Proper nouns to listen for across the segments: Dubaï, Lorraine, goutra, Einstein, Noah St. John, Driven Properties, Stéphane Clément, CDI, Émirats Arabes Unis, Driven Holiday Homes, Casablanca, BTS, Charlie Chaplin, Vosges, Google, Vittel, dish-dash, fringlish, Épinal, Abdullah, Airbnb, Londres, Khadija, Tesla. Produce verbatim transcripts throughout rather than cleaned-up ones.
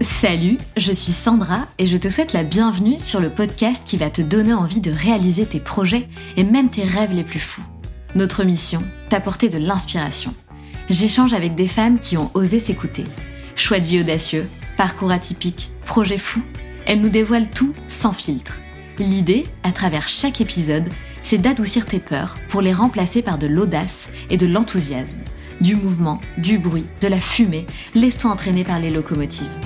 Salut, je suis Sandra et je te souhaite la bienvenue sur le podcast qui va te donner envie de réaliser tes projets et même tes rêves les plus fous. Notre mission, t'apporter de l'inspiration. J'échange avec des femmes qui ont osé s'écouter. Choix de vie audacieux, parcours atypique, projets fous, elles nous dévoilent tout sans filtre. L'idée, à travers chaque épisode, c'est d'adoucir tes peurs pour les remplacer par de l'audace et de l'enthousiasme. Du mouvement, du bruit, de la fumée, laisse-toi entraîner par les locomotives.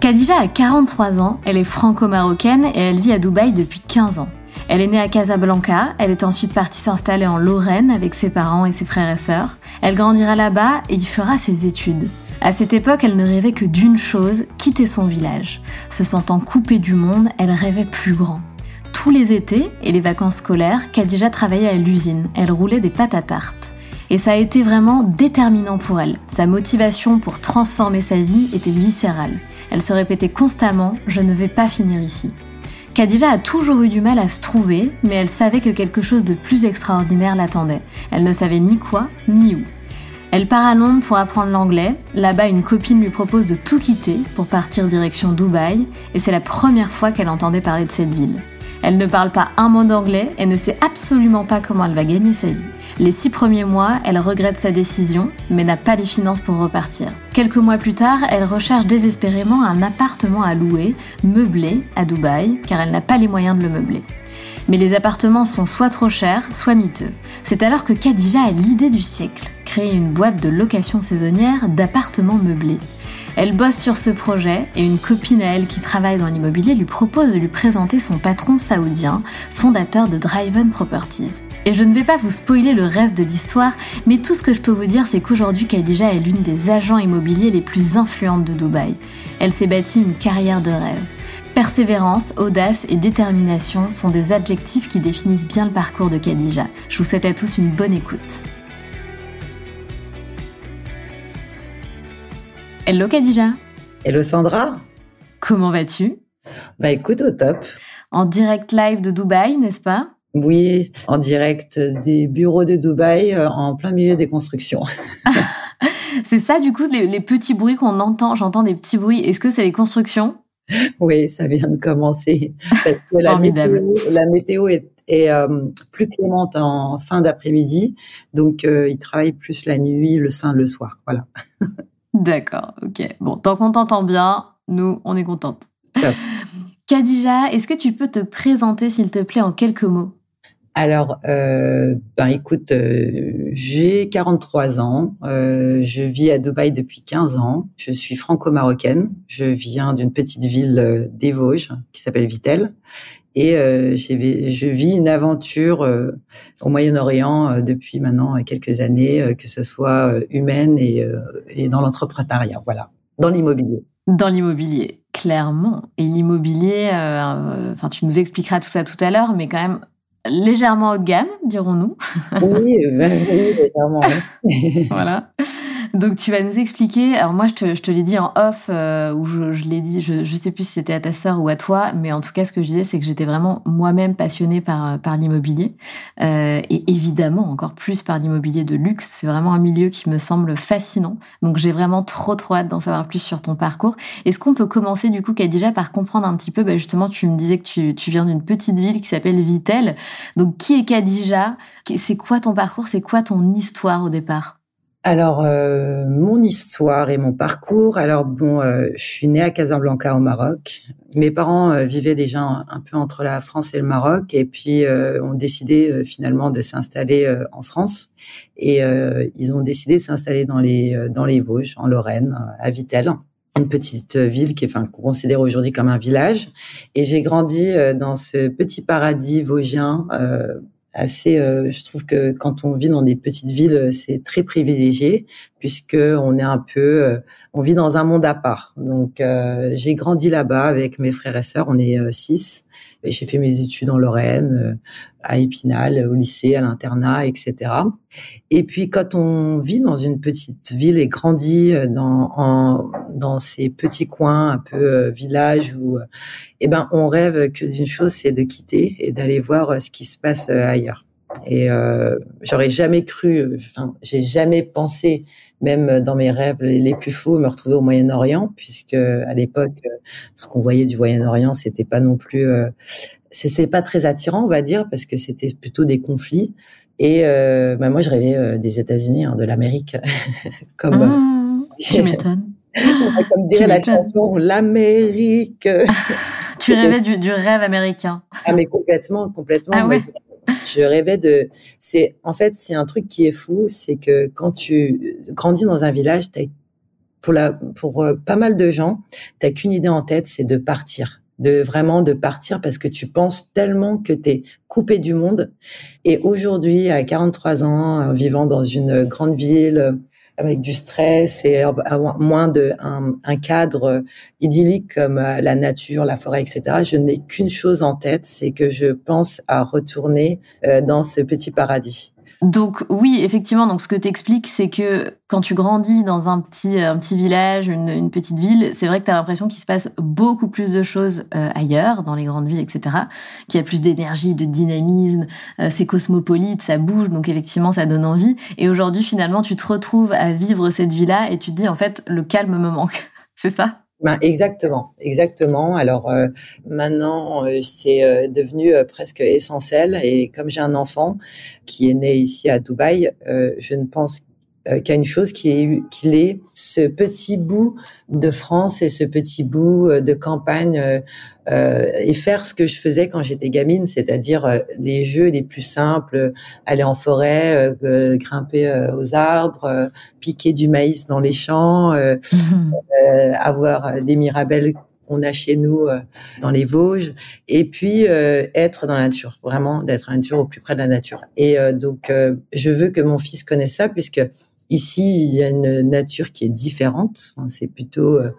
Khadija a quarante-trois ans, elle est franco-marocaine et elle vit à Dubaï depuis quinze ans. Elle est née à Casablanca, elle est ensuite partie s'installer en Lorraine avec ses parents et ses frères et sœurs. Elle grandira là-bas et y fera ses études. À cette époque, elle ne rêvait que d'une chose, quitter son village. Se sentant coupée du monde, elle rêvait plus grand. Tous les étés et les vacances scolaires, Khadija travaillait à l'usine, elle roulait des pâtes à tarte. Et ça a été vraiment déterminant pour elle. Sa motivation pour transformer sa vie était viscérale. Elle se répétait constamment « je ne vais pas finir ici ». Khadija a toujours eu du mal à se trouver, mais elle savait que quelque chose de plus extraordinaire l'attendait. Elle ne savait ni quoi, ni où. Elle part à Londres pour apprendre l'anglais. Là-bas, une copine lui propose de tout quitter pour partir direction Dubaï, et c'est la première fois qu'elle entendait parler de cette ville. Elle ne parle pas un mot d'anglais et ne sait absolument pas comment elle va gagner sa vie. Les six premiers mois, elle regrette sa décision, mais n'a pas les finances pour repartir. Quelques mois plus tard, elle recherche désespérément un appartement à louer, meublé, à Dubaï, car elle n'a pas les moyens de le meubler. Mais les appartements sont soit trop chers, soit miteux. C'est alors que Khadija a l'idée du siècle, créer une boîte de location saisonnière d'appartements meublés. Elle bosse sur ce projet et une copine à elle qui travaille dans l'immobilier lui propose de lui présenter son patron saoudien, fondateur de Driven Properties. Et je ne vais pas vous spoiler le reste de l'histoire, mais tout ce que je peux vous dire, c'est qu'aujourd'hui Khadija est l'une des agents immobiliers les plus influentes de Dubaï. Elle s'est bâtie une carrière de rêve. Persévérance, audace et détermination sont des adjectifs qui définissent bien le parcours de Khadija. Je vous souhaite à tous une bonne écoute. Hello Khadija. Hello Sandra. Comment vas-tu? Bah écoute, au top. En direct live de Dubaï, n'est-ce pas? Oui, en direct des bureaux de Dubaï, en plein milieu des constructions. C'est ça du coup, les, les petits bruits qu'on entend, j'entends des petits bruits. Est-ce que c'est les constructions? Oui, ça vient de commencer. Parce que la formidable. Météo, la météo est, est euh, plus clémente en fin d'après-midi, donc euh, ils travaillent plus la nuit, le sein, le soir, voilà. D'accord, ok. Bon, tant qu'on t'entend bien, nous, on est contente. Top. Khadija, est-ce que tu peux te présenter, s'il te plaît, en quelques mots? Alors, euh, ben écoute, euh, j'ai quarante-trois ans, euh, je vis à Dubaï depuis quinze ans, je suis franco-marocaine, je viens d'une petite ville des Vosges qui s'appelle Vittel, et euh, j'ai, je vis une aventure euh, au Moyen-Orient euh, depuis maintenant quelques années, euh, que ce soit euh, humaine et, euh, et dans l'entrepreneuriat, voilà, dans l'immobilier. Dans l'immobilier, clairement. Et l'immobilier, euh, enfin, tu nous expliqueras tout ça tout à l'heure, mais quand même légèrement haut de gamme, dirons-nous. Oui, ben, oui légèrement. Oui. Voilà. Donc, tu vas nous expliquer. Alors, moi, je te, je te l'ai dit en off, euh, ou je, je l'ai dit, je ne sais plus si c'était à ta sœur ou à toi, mais en tout cas, ce que je disais, c'est que j'étais vraiment moi-même passionnée par, par l'immobilier, euh, et évidemment, encore plus par l'immobilier de luxe. C'est vraiment un milieu qui me semble fascinant. Donc, j'ai vraiment trop, trop hâte d'en savoir plus sur ton parcours. Est-ce qu'on peut commencer, du coup, Khadija, par comprendre un petit peu, bah, justement, tu me disais que tu, tu viens d'une petite ville qui s'appelle Vittel. Donc, qui est Khadija? C'est quoi ton parcours? C'est quoi ton histoire au départ? Alors, euh, mon histoire et mon parcours, alors bon, euh, je suis née à Casablanca au Maroc. Mes parents euh, vivaient déjà un, un peu entre la France et le Maroc et puis euh, ont décidé euh, finalement de s'installer euh, en France et euh, ils ont décidé de s'installer dans les euh, dans les Vosges, en Lorraine, à Vittel, une petite ville qui est, enfin, qu'on considère aujourd'hui comme un village. Et j'ai grandi euh, dans ce petit paradis vosgien. Euh, Assez, euh, je trouve que quand on vit dans des petites villes, c'est très privilégié puisque on est un peu, euh, on vit dans un monde à part. Donc, euh, j'ai grandi là-bas avec mes frères et sœurs. On est euh, six. J'ai fait mes études en Lorraine, à Épinal, au lycée, à l'internat, et cetera. Et puis, quand on vit dans une petite ville et grandit dans, en, dans ces petits coins, un peu village, où, eh ben, on rêve que d'une chose, c'est de quitter et d'aller voir ce qui se passe ailleurs. Et euh, j'aurais jamais cru, enfin, j'ai jamais pensé, même dans mes rêves les plus fous, me retrouver au Moyen-Orient, puisque à l'époque, ce qu'on voyait du Moyen-Orient, c'était pas non plus, euh, c'était pas très attirant, on va dire, parce que c'était plutôt des conflits. Et euh, bah moi, je rêvais des États-Unis, hein, de l'Amérique, comme. Mmh, tu m'étonnes. Comme dirait la chanson, l'Amérique. Tu rêvais du, du rêve américain. Ah mais complètement, complètement. Ah, moi, oui. je... Je rêvais de, c'est, en fait, c'est un truc qui est fou, c'est que quand tu grandis dans un village, t'as, pour la, pour pas mal de gens, t'as qu'une idée en tête, c'est de partir. De vraiment de partir parce que tu penses tellement que t'es coupé du monde. Et aujourd'hui, à quarante-trois ans, vivant dans une grande ville, avec du stress et avoir moins de, un, un cadre idyllique comme la nature, la forêt, et cetera. Je n'ai qu'une chose en tête, c'est que je pense à retourner dans ce petit paradis. Donc oui, effectivement, donc ce que t'expliques, c'est que quand tu grandis dans un petit, un petit village, une, une petite ville, c'est vrai que t'as l'impression qu'il se passe beaucoup plus de choses euh, ailleurs, dans les grandes villes, et cetera, qu'il y a plus d'énergie, de dynamisme, euh, c'est cosmopolite, ça bouge, donc effectivement, ça donne envie. Et aujourd'hui, finalement, tu te retrouves à vivre cette vie-là et tu te dis, en fait, le calme me manque, c'est ça ? Ben exactement, exactement. Alors euh, maintenant, euh, c'est euh, devenu euh, presque essentiel. Et comme j'ai un enfant qui est né ici à Dubaï, euh, je ne pense euh, qu'à une chose qui est qu'il est ce petit bout de France et ce petit bout euh, de campagne euh, euh, et faire ce que je faisais quand j'étais gamine, c'est-à-dire euh, les jeux les plus simples, aller en forêt, euh, grimper euh, aux arbres, euh, piquer du maïs dans les champs. Euh, mmh. Euh, avoir des mirabelles qu'on a chez nous euh, dans les Vosges et puis euh, être dans la nature, vraiment d'être dans la nature, au plus près de la nature. Et euh, donc euh, je veux que mon fils connaisse ça puisque ici il y a une nature qui est différente, c'est plutôt euh,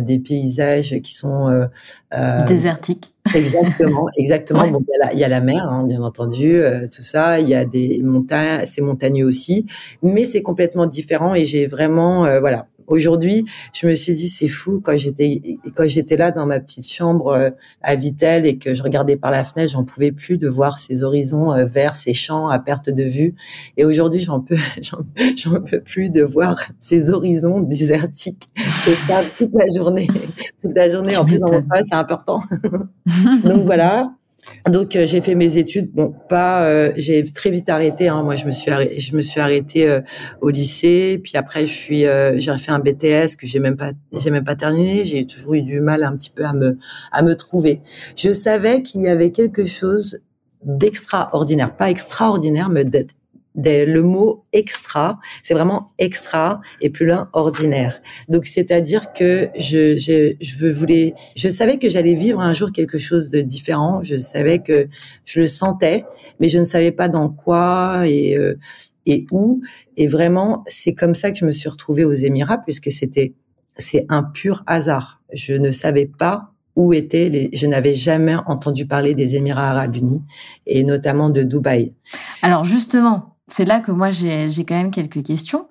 des paysages qui sont euh, euh, désertiques. Exactement, exactement. Ouais. Bon, il y a la, il y a la mer, hein, bien entendu, euh, tout ça. Il y a des montagnes, c'est montagneux aussi, mais c'est complètement différent. Et j'ai vraiment, euh, voilà. Aujourd'hui, je me suis dit c'est fou quand j'étais quand j'étais là dans ma petite chambre à Vittel et que je regardais par la fenêtre, j'en pouvais plus de voir ces horizons verts, ces champs à perte de vue. Et aujourd'hui, j'en peux j'en, j'en peux plus de voir ces horizons désertiques. C'est ça toute la journée, toute la journée. En plus, en vrai, c'est important. Donc voilà. Donc euh, j'ai fait mes études, bon pas, euh, j'ai très vite arrêté. Hein, moi je me suis arrêtée, je me suis arrêtée euh, au lycée, puis après je suis, euh, j'ai fait un B T S que j'ai même pas, j'ai même pas terminé. J'ai toujours eu du mal un petit peu à me, à me trouver. Je savais qu'il y avait quelque chose d'extraordinaire, pas extraordinaire, mais d'être Des, le mot extra, c'est vraiment extra et plus loin ordinaire. Donc c'est-à-dire que je je je voulais, je savais que j'allais vivre un jour quelque chose de différent. Je savais que je le sentais, mais je ne savais pas dans quoi et euh, et où. Et vraiment, c'est comme ça que je me suis retrouvée aux Émirats puisque c'était c'est un pur hasard. Je ne savais pas. Où étaient les, je n'avais jamais entendu parler des Émirats Arabes Unis et notamment de Dubaï. Alors justement, c'est là que moi j'ai, j'ai quand même quelques questions.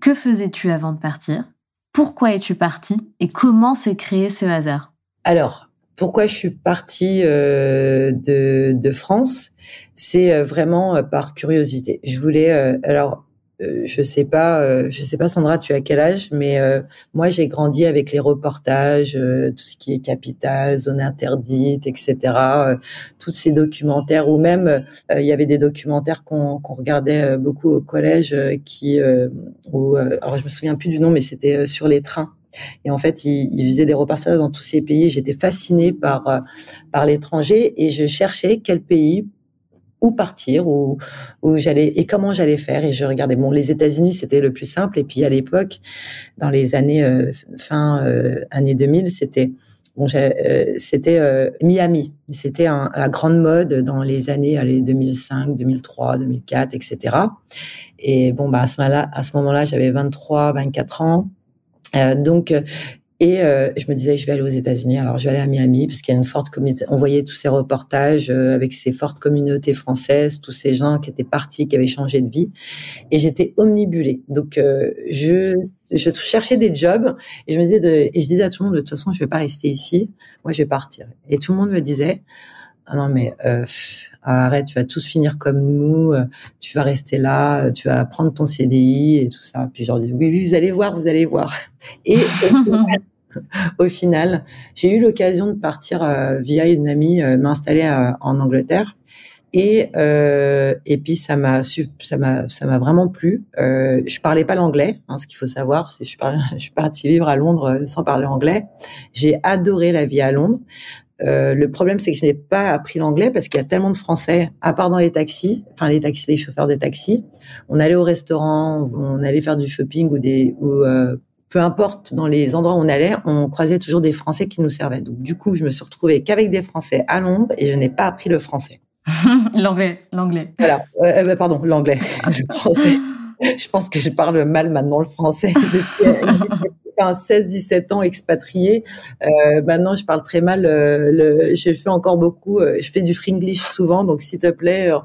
Que faisais-tu avant de partir ? Pourquoi es-tu partie ? Et comment s'est créé ce hasard ? Alors, pourquoi je suis partie euh, de, de France ? C'est vraiment par curiosité. Je voulais, euh, alors. Euh, je sais pas, euh, je sais pas Sandra, tu as quel âge, mais euh, moi j'ai grandi avec les reportages, euh, tout ce qui est Capital, Zone interdite, et cetera. Euh, tous ces documentaires, ou même euh, il y avait des documentaires qu'on, qu'on regardait euh, beaucoup au collège, euh, qui, euh, où, euh, alors je me souviens plus du nom, mais c'était euh, sur les trains. Et en fait, il, il faisait des reportages dans tous ces pays. J'étais fascinée par euh, par l'étranger et je cherchais quel pays. Où partir, où, où j'allais et comment j'allais faire. Et je regardais. Bon, les États-Unis, c'était le plus simple. Et puis à l'époque, dans les années euh, fin euh, années deux mille, c'était bon, j'ai, euh, c'était euh, Miami. C'était un, la grande mode dans les années allez, deux mille cinq, deux mille trois, deux mille quatre, et cetera. Et bon, bah à ce moment-là, à ce moment-là, j'avais vingt-trois, vingt-quatre ans. Euh, donc euh, Et euh, je me disais, je vais aller aux États-Unis. Alors, je vais aller à Miami parce qu'il y a une forte communauté. On voyait tous ces reportages euh, avec ces fortes communautés françaises, tous ces gens qui étaient partis, qui avaient changé de vie. Et j'étais omnibulée. Donc, euh, je, je cherchais des jobs et je me disais, de, et je disais à tout le monde, de toute façon, je vais pas rester ici. Moi, je vais partir. Et tout le monde me disait, ah non mais euh, arrête, tu vas tous finir comme nous. Euh, tu vas rester là, tu vas prendre ton C D I et tout ça. Puis je leur dis, oui, oui, vous allez voir, vous allez voir. Et au, final, au final, j'ai eu l'occasion de partir euh, via une amie euh, m'installer euh, en Angleterre. Et euh, et puis ça m'a ça m'a ça m'a vraiment plu. Euh, je parlais pas l'anglais, hein, ce qu'il faut savoir, c'est que je parlais, je suis partie vivre à Londres sans parler anglais. J'ai adoré la vie à Londres. Euh, le problème, c'est que je n'ai pas appris l'anglais parce qu'il y a tellement de Français, à part dans les taxis, enfin les taxis, les chauffeurs de taxis. On allait au restaurant, on allait faire du shopping ou des, ou euh, peu importe dans les endroits où on allait, on croisait toujours des Français qui nous servaient. Donc du coup, je me suis retrouvée qu'avec des Français à Londres et je n'ai pas appris le français. l'anglais, l'anglais. Voilà, euh, pardon, l'anglais, le français. Je pense que je parle mal maintenant le français. Enfin, seize dix-sept ans expatriée. Euh, maintenant, je parle très mal. Euh, le, je fais encore beaucoup. Euh, je fais du fringlish souvent. Donc, s'il te plaît, euh,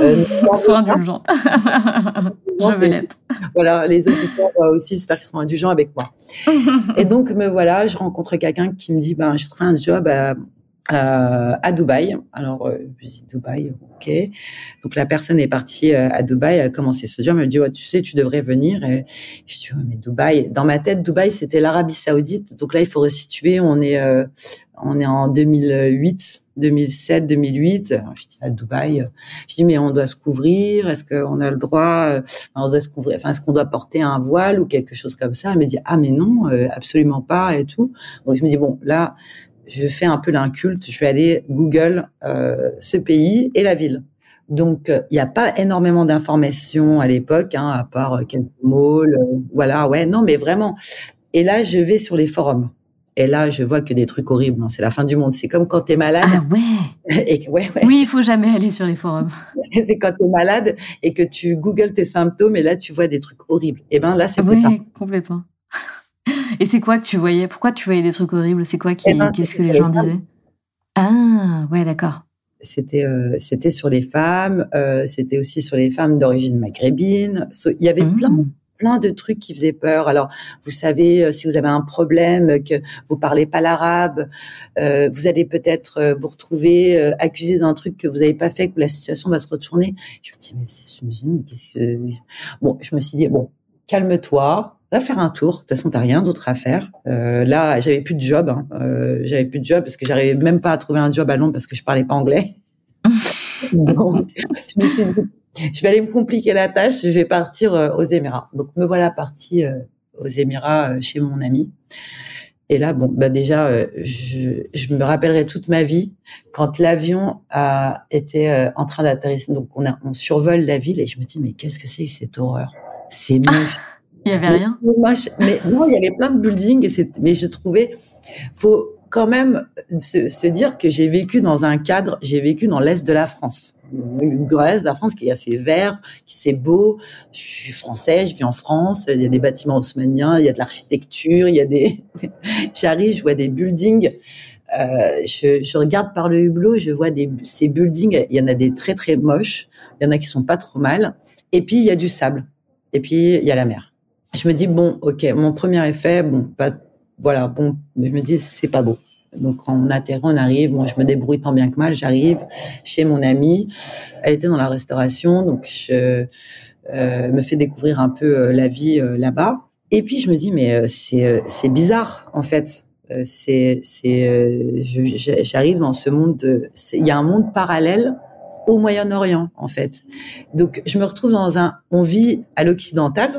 euh, sois indulgente. Je vais l'être. Voilà, les auditeurs euh, aussi, j'espère qu'ils seront indulgents avec moi. Et donc, me voilà, je rencontre quelqu'un qui me dit, ben, je trouve un job à, à, à Dubaï. Alors, euh, je dis Dubaï, ok. Donc, la personne est partie euh, à Dubaï, a commencé ce job. Elle me dit, ouais, tu sais, tu devrais venir. Et je dis, ouais, mais Dubaï. Dans ma tête, Dubaï, c'était l'Arabie Saoudite. Donc là, il faut resituer. On est, euh, on est en deux mille huit, deux mille sept, deux mille huit. Alors, je dis, à Dubaï. Je dis, mais on doit se couvrir. Est-ce qu'on a le droit, euh, on doit se couvrir. Enfin, est-ce qu'on doit porter un voile ou quelque chose comme ça? Elle me dit, ah, mais non, euh, absolument pas et tout. Donc, je me dis, bon, là, je fais un peu l'inculte, je vais aller Google euh, ce pays et la ville. Donc, il euh, n'y a pas énormément d'informations à l'époque, hein, à part euh, quelques malls, euh, voilà, ouais, non, mais vraiment. Et là, je vais sur les forums. Et là, je vois que des trucs horribles. Hein, c'est la fin du monde. C'est comme quand t'es malade. Ah ouais. Et, ouais, ouais. Oui, il faut jamais aller sur les forums. C'est quand t'es malade et que tu googles tes symptômes et là, tu vois des trucs horribles. Et ben là, c'était oui, pas. Oui, complètement. Et c'est quoi que tu voyais? Pourquoi tu voyais des trucs horribles? C'est quoi qui, eh ben, qu'est-ce que les gens disaient? Ah, ouais, d'accord. C'était, euh, c'était sur les femmes, euh, c'était aussi sur les femmes d'origine maghrébine. So, il y avait mmh. plein, plein de trucs qui faisaient peur. Alors, vous savez, si vous avez un problème, que vous parlez pas l'arabe, euh, vous allez peut-être vous retrouver euh, accusé d'un truc que vous n'avez pas fait, que la situation va se retourner. Je me dis, mais je me dis, mais qu'est-ce que... Bon, je me suis dit, bon, calme-toi. Va faire un tour. De toute façon, t'as rien d'autre à faire. Euh, là, j'avais plus de job. Hein. Euh, j'avais plus de job parce que j'arrivais même pas à trouver un job à Londres parce que je parlais pas anglais. Donc, je me suis dit, je vais aller me compliquer la tâche. Je vais partir euh, aux Émirats. Donc, me voilà partie euh, aux Émirats euh, chez mon ami. Et là, bon, bah déjà, euh, je, je me rappellerai toute ma vie quand l'avion a été euh, en train d'atterrir. Donc, on, a, on survole la ville et je me dis, mais qu'est-ce que c'est que cette horreur? C'est moche. Il y avait rien. Mais non, il y avait plein de buildings. Et c'est, mais je trouvais, faut quand même se, se dire que j'ai vécu dans un cadre. J'ai vécu dans l'est de la France, dans l'est de la France qui est assez vert, qui c'est beau. Je suis française, je vis en France. Il y a des bâtiments haussmanniens, il y a de l'architecture, il y a des. J'arrive, je vois des buildings. Euh, je, je regarde par le hublot, je vois des ces buildings. Il y en a des très très moches. Il y en a qui sont pas trop mal. Et puis il y a du sable. Et puis il y a la mer. Je me dis, bon, ok, mon premier effet, bon, pas, voilà, bon, je me dis, c'est pas beau. Donc, en atterrant, on arrive, moi, bon, je me débrouille tant bien que mal, j'arrive chez mon amie. Elle était dans la restauration, donc je euh, me fais découvrir un peu euh, la vie euh, là-bas. Et puis, je me dis, mais euh, c'est, euh, c'est bizarre, en fait. Euh, c'est, c'est, euh, je, j'arrive dans ce monde, il y a un monde parallèle au Moyen-Orient, en fait. Donc, je me retrouve dans un, on vit à l'occidental.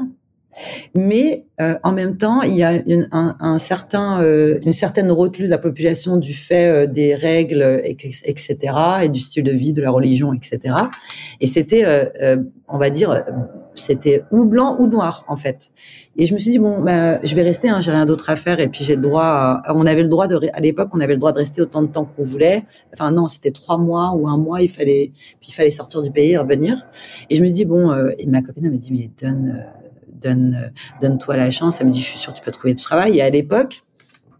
Mais euh, en même temps, il y a une, un, un certain, euh, une certaine retenue de la population du fait euh, des règles, et cetera, et du style de vie, de la religion, et cetera. Et c'était, euh, euh, on va dire, c'était ou blanc ou noir en fait. Et je me suis dit bon, bah, je vais rester, hein, j'ai rien d'autre à faire. Et puis j'ai le droit. À, on avait le droit de, à l'époque, on avait le droit de rester autant de temps qu'on voulait. Enfin non, c'était trois mois ou un mois. Il fallait, puis il fallait sortir du pays et revenir. Et je me suis dit bon, euh, et ma copine elle me dit mais donne. Euh, Donne, donne-toi la chance. Elle me dit, je suis sûre que tu peux trouver du travail. Et à l'époque,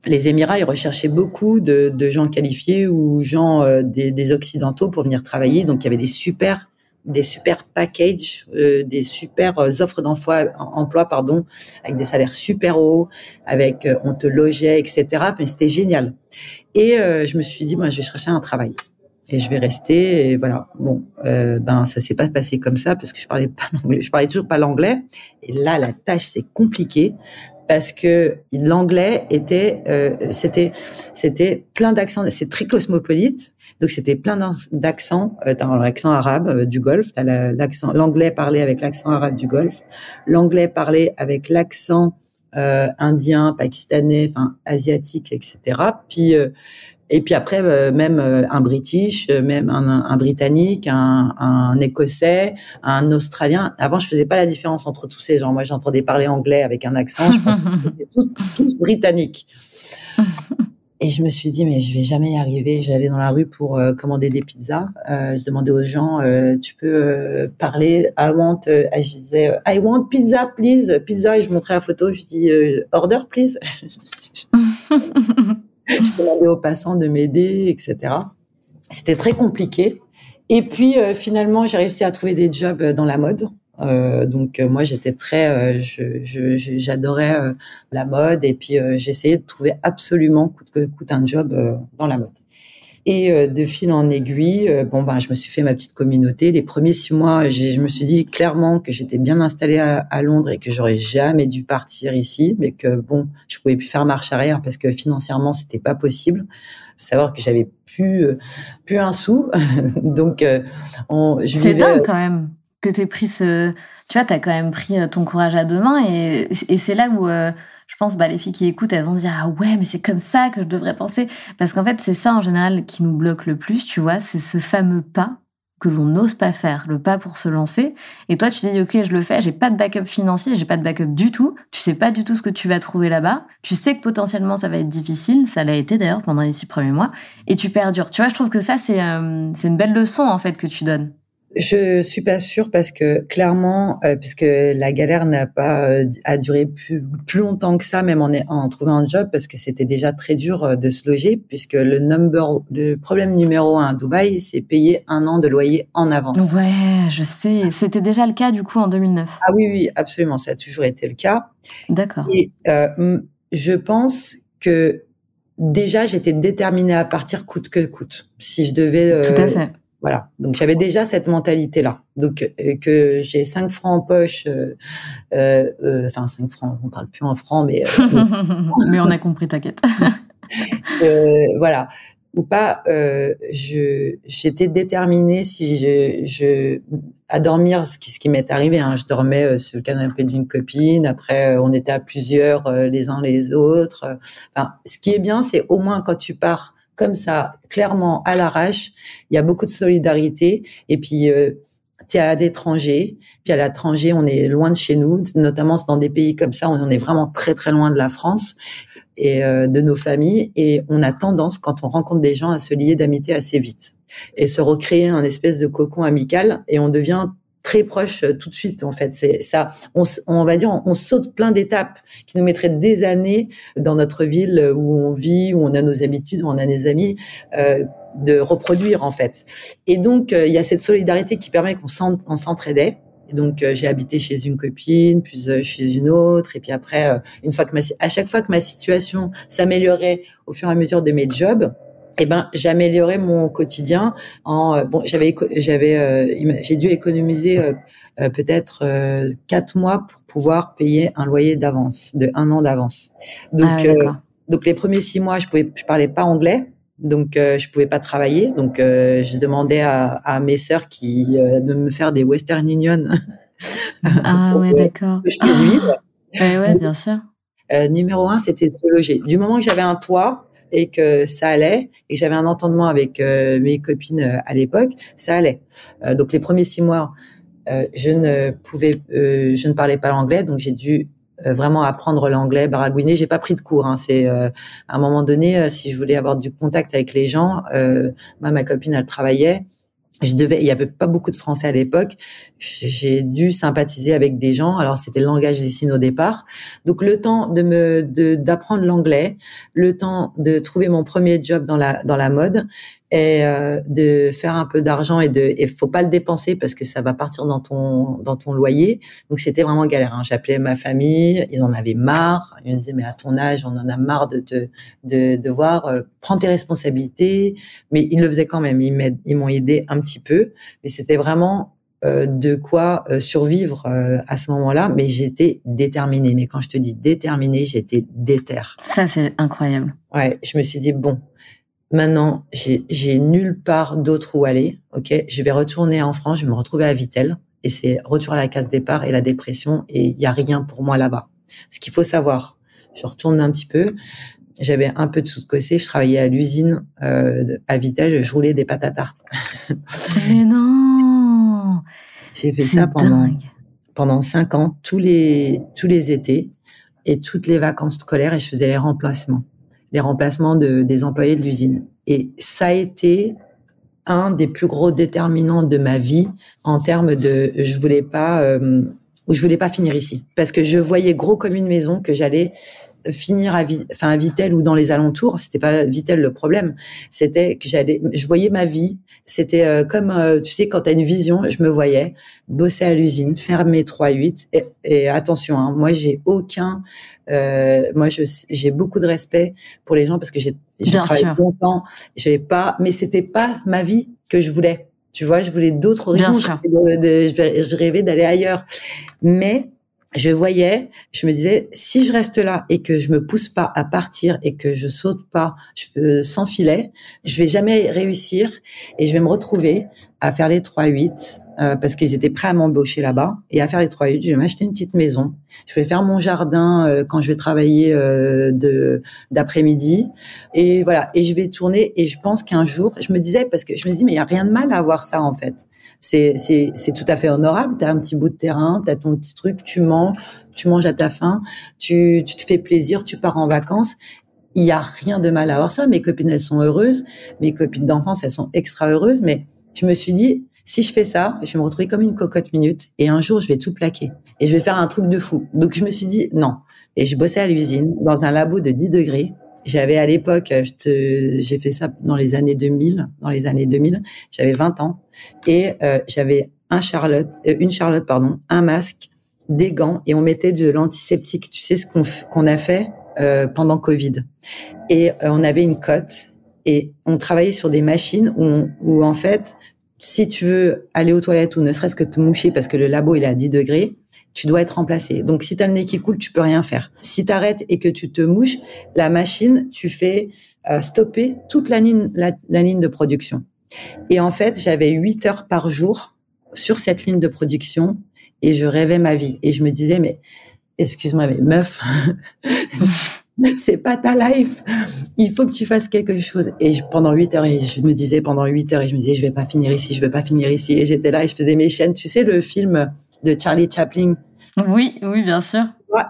les Émirats, ils recherchaient beaucoup de, de gens qualifiés ou gens euh, des, des Occidentaux pour venir travailler. Donc, il y avait des super, des super packages, euh, des super euh, offres d'emploi, emploi, pardon, avec des salaires super hauts, avec euh, on te logeait, et cetera. Mais c'était génial. Et euh, je me suis dit, moi, je vais chercher un travail. Et je vais rester, et voilà. Bon, euh, ben, ça s'est pas passé comme ça, parce que je parlais pas l'anglais, je parlais toujours pas l'anglais. Et là, la tâche, c'est compliqué, parce que l'anglais était, euh, c'était, c'était plein d'accents, c'est très cosmopolite. Donc, c'était plein d'accents, euh, t'as l'accent arabe euh, du Golfe, t'as la, l'accent, l'anglais parlé avec l'accent arabe du Golfe, l'anglais parlé avec l'accent, euh, indien, pakistanais, enfin, asiatique, et cetera. Puis, euh, Et puis après, euh, même euh, un British, euh, même un, un, un Britannique, un, un Écossais, un Australien. Avant, je faisais pas la différence entre tous ces gens. Moi, j'entendais parler anglais avec un accent. Je pensais que c'était tous, tous britanniques. Et je me suis dit, mais je vais jamais y arriver. J'allais dans la rue pour euh, commander des pizzas. Euh, je demandais aux gens, euh, tu peux euh, parler, I want, euh, je disais, I want pizza, please, pizza. Et je montrais la photo, je dis, euh, order, please. Je demandais aux passants de m'aider, et cetera. C'était très compliqué. Et puis, euh, finalement, j'ai réussi à trouver des jobs dans la mode. Euh, donc, euh, moi, j'étais très... Euh, je, je, j'adorais euh, la mode. Et puis, euh, j'essayais de trouver absolument coûte que coûte un job euh, dans la mode. Et euh, de fil en aiguille, euh, bon ben, je me suis fait ma petite communauté. Les premiers six mois, j'ai, je me suis dit clairement que j'étais bien installée à, à Londres et que j'aurais jamais dû partir ici, mais que bon, je pouvais plus faire marche arrière parce que financièrement, c'était pas possible. Faut savoir que j'avais plus euh, plus un sou, donc euh, on. Je C'est vivais... dingue quand même que t'aies pris ce. Tu vois, t'as quand même pris ton courage à deux mains et et c'est là où. Euh... Je pense, bah, les filles qui écoutent, elles vont se dire « Ah ouais, mais c'est comme ça que je devrais penser !» Parce qu'en fait, c'est ça, en général, qui nous bloque le plus, tu vois, c'est ce fameux pas que l'on n'ose pas faire, le pas pour se lancer. Et toi, tu dis « Ok, je le fais, j'ai pas de backup financier, j'ai pas de backup du tout, tu sais pas du tout ce que tu vas trouver là-bas, tu sais que potentiellement, ça va être difficile, ça l'a été d'ailleurs pendant les six premiers mois, et tu perdures. » Tu vois, je trouve que ça, c'est, euh, c'est une belle leçon, en fait, que tu donnes. Je suis pas sûre parce que clairement, euh, puisque la galère n'a pas euh, a duré plus, plus longtemps que ça, même en, en trouvant un job, parce que c'était déjà très dur euh, de se loger, puisque le number, le problème numéro un à Dubaï, c'est payer un an de loyer en avance. Ouais, je sais. C'était déjà le cas du coup en deux mille neuf. Ah oui, oui, absolument. Ça a toujours été le cas. D'accord. Et euh, je pense que déjà j'étais déterminée à partir coûte que coûte, si je devais. Euh, Tout à fait. Voilà. Donc, j'avais déjà cette mentalité-là. Donc, euh, que j'ai cinq francs en poche, euh, euh, euh, enfin, cinq francs, on parle plus en francs, mais... Euh, mais on a compris, t'inquiète. euh, voilà. Ou pas, euh, je, j'étais déterminée si je, je, à dormir, ce qui, ce qui m'est arrivé, hein. Je dormais sur le canapé d'une copine. Après, on était à plusieurs, les uns les autres. Enfin, ce qui est bien, c'est au moins quand tu pars comme ça, clairement, à l'arrache, il y a beaucoup de solidarité. Et puis, euh, tu es à l'étranger. Puis à l'étranger, on est loin de chez nous, notamment dans des pays comme ça, on est vraiment très, très loin de la France et euh, de nos familles. Et on a tendance, quand on rencontre des gens, à se lier d'amitié assez vite et se recréer un espèce de cocon amical. Et on devient très proche euh, tout de suite, en fait. C'est ça. On, on va dire, on, on saute plein d'étapes qui nous mettraient des années dans notre ville où on vit, où on a nos habitudes, où on a nos amis, euh, de reproduire, en fait. Et donc, il euh, y a cette solidarité qui permet qu'on s'en, on s'entraidait. Et donc, euh, j'ai habité chez une copine, puis euh, chez une autre. Et puis après, euh, une fois que ma, à chaque fois que ma situation s'améliorait au fur et à mesure de mes jobs, eh ben, j'améliorais mon quotidien en, bon, j'avais, j'avais, euh, j'ai dû économiser euh, euh, peut-être euh, quatre mois pour pouvoir payer un loyer d'avance, de un an d'avance. Donc, ah, euh, donc les premiers six mois, je pouvais, je parlais pas anglais, donc euh, je pouvais pas travailler, donc euh, je demandais à, à mes sœurs qui euh, de me faire des Western Union. Ah ouais, que, d'accord. Que je puisse ah. vivre. Ouais, ouais, donc, bien sûr. Euh, numéro un, c'était se loger. Du moment que j'avais un toit et que ça allait, et que j'avais un entendement avec euh, mes copines euh, à l'époque, ça allait. Euh, donc les premiers six mois, euh, je ne pouvais, euh, je ne parlais pas l'anglais, donc j'ai dû euh, vraiment apprendre l'anglais, baragouiner. J'ai pas pris de cours. Hein, c'est euh, à un moment donné, euh, si je voulais avoir du contact avec les gens, euh, moi, ma copine, elle travaillait. Je devais, il y avait pas beaucoup de Français à l'époque. J'ai dû sympathiser avec des gens. Alors c'était le langage des signes au départ. Donc le temps de me, de, d'apprendre l'anglais, le temps de trouver mon premier job dans la, dans la mode et euh, de faire un peu d'argent et de, et faut pas le dépenser parce que ça va partir dans ton, dans ton loyer. Donc c'était vraiment galère, hein. J'appelais ma famille, ils en avaient marre. Ils me disaient mais à ton âge, on en a marre de te, de, de devoir euh, prendre tes responsabilités. Mais ils le faisaient quand même. Ils m'aident, ils m'ont aidé un petit peu, mais c'était vraiment euh, de quoi euh, survivre euh, à ce moment-là. Mais j'étais déterminée. Mais quand je te dis déterminée, j'étais déterre. Ça, c'est incroyable. Ouais, je me suis dit bon, maintenant j'ai, j'ai nulle part d'autre où aller. Ok, je vais retourner en France. Je vais me retrouver à Vittel et c'est retour à la case départ et la dépression et il y a rien pour moi là-bas. Ce qu'il faut savoir, je retourne un petit peu. J'avais un peu de sous de côté, je travaillais à l'usine euh, à Vittel, je roulais des pâtes à tarte. Mais non, j'ai fait ça pendant dingue. pendant cinq ans, tous les tous les étés et toutes les vacances scolaires, et je faisais les remplacements, les remplacements de des employés de l'usine. Et ça a été un des plus gros déterminants de ma vie en termes de, je voulais pas, euh, je voulais pas finir ici parce que je voyais gros comme une maison que j'allais finir à, enfin à Vittel ou dans les alentours, c'était pas Vittel le problème, c'était que j'allais, je voyais ma vie, c'était euh, comme euh, tu sais quand t'as une vision, je me voyais bosser à l'usine, faire mes trois huit et, et attention, hein, moi j'ai aucun, euh, moi je, j'ai beaucoup de respect pour les gens parce que j'ai, j'ai travaillé longtemps, j'avais pas, mais c'était pas ma vie que je voulais, tu vois, je voulais d'autres horizons, je, de, je rêvais d'aller ailleurs, mais je voyais, je me disais, si je reste là et que je me pousse pas à partir et que je saute pas, je sans filet, je vais jamais réussir et je vais me retrouver à faire les trois huit euh, parce qu'ils étaient prêts à m'embaucher là-bas et à faire les trois huit, je vais m'acheter une petite maison, je vais faire mon jardin euh, quand je vais travailler euh, de d'après-midi et voilà, et je vais tourner et je pense qu'un jour, je me disais parce que je me dis mais il y a rien de mal à avoir ça en fait. C'est, c'est, c'est tout à fait honorable. T'as un petit bout de terrain, t'as ton petit truc, tu manges, tu manges à ta faim, tu, tu te fais plaisir, tu pars en vacances. Il y a rien de mal à avoir ça. Mes copines, elles sont heureuses. Mes copines d'enfance, elles sont extra heureuses. Mais je me suis dit, si je fais ça, je vais me retrouver comme une cocotte minute. Et un jour, je vais tout plaquer. Et je vais faire un truc de fou. Donc, je me suis dit, non. Et je bossais à l'usine, dans un labo de dix degrés. J'avais à l'époque, je te, j'ai fait ça dans les années deux mille, dans les années deux mille, j'avais vingt ans et euh, j'avais un Charlotte, euh, une Charlotte pardon, un masque, des gants et on mettait de l'antiseptique. Tu sais ce qu'on qu'on a fait euh, pendant Covid. Et euh, on avait une cote et on travaillait sur des machines où, on, où en fait, si tu veux aller aux toilettes ou ne serait-ce que te moucher parce que le labo il est à dix degrés. Tu dois être remplacé. Donc, si t'as le nez qui coule, tu peux rien faire. Si t'arrêtes et que tu te mouches, la machine, tu fais euh, stopper toute la ligne, la, la ligne de production. Et en fait, j'avais huit heures par jour sur cette ligne de production et je rêvais ma vie. Et je me disais, mais excuse-moi, mais meuf, c'est pas ta life. Il faut que tu fasses quelque chose. Et je, pendant huit heures, et je me disais pendant huit heures et je me disais, je vais pas finir ici, je vais pas finir ici. Et j'étais là et je faisais mes chaînes. Tu sais, le film de Charlie Chaplin. Oui, oui, bien sûr.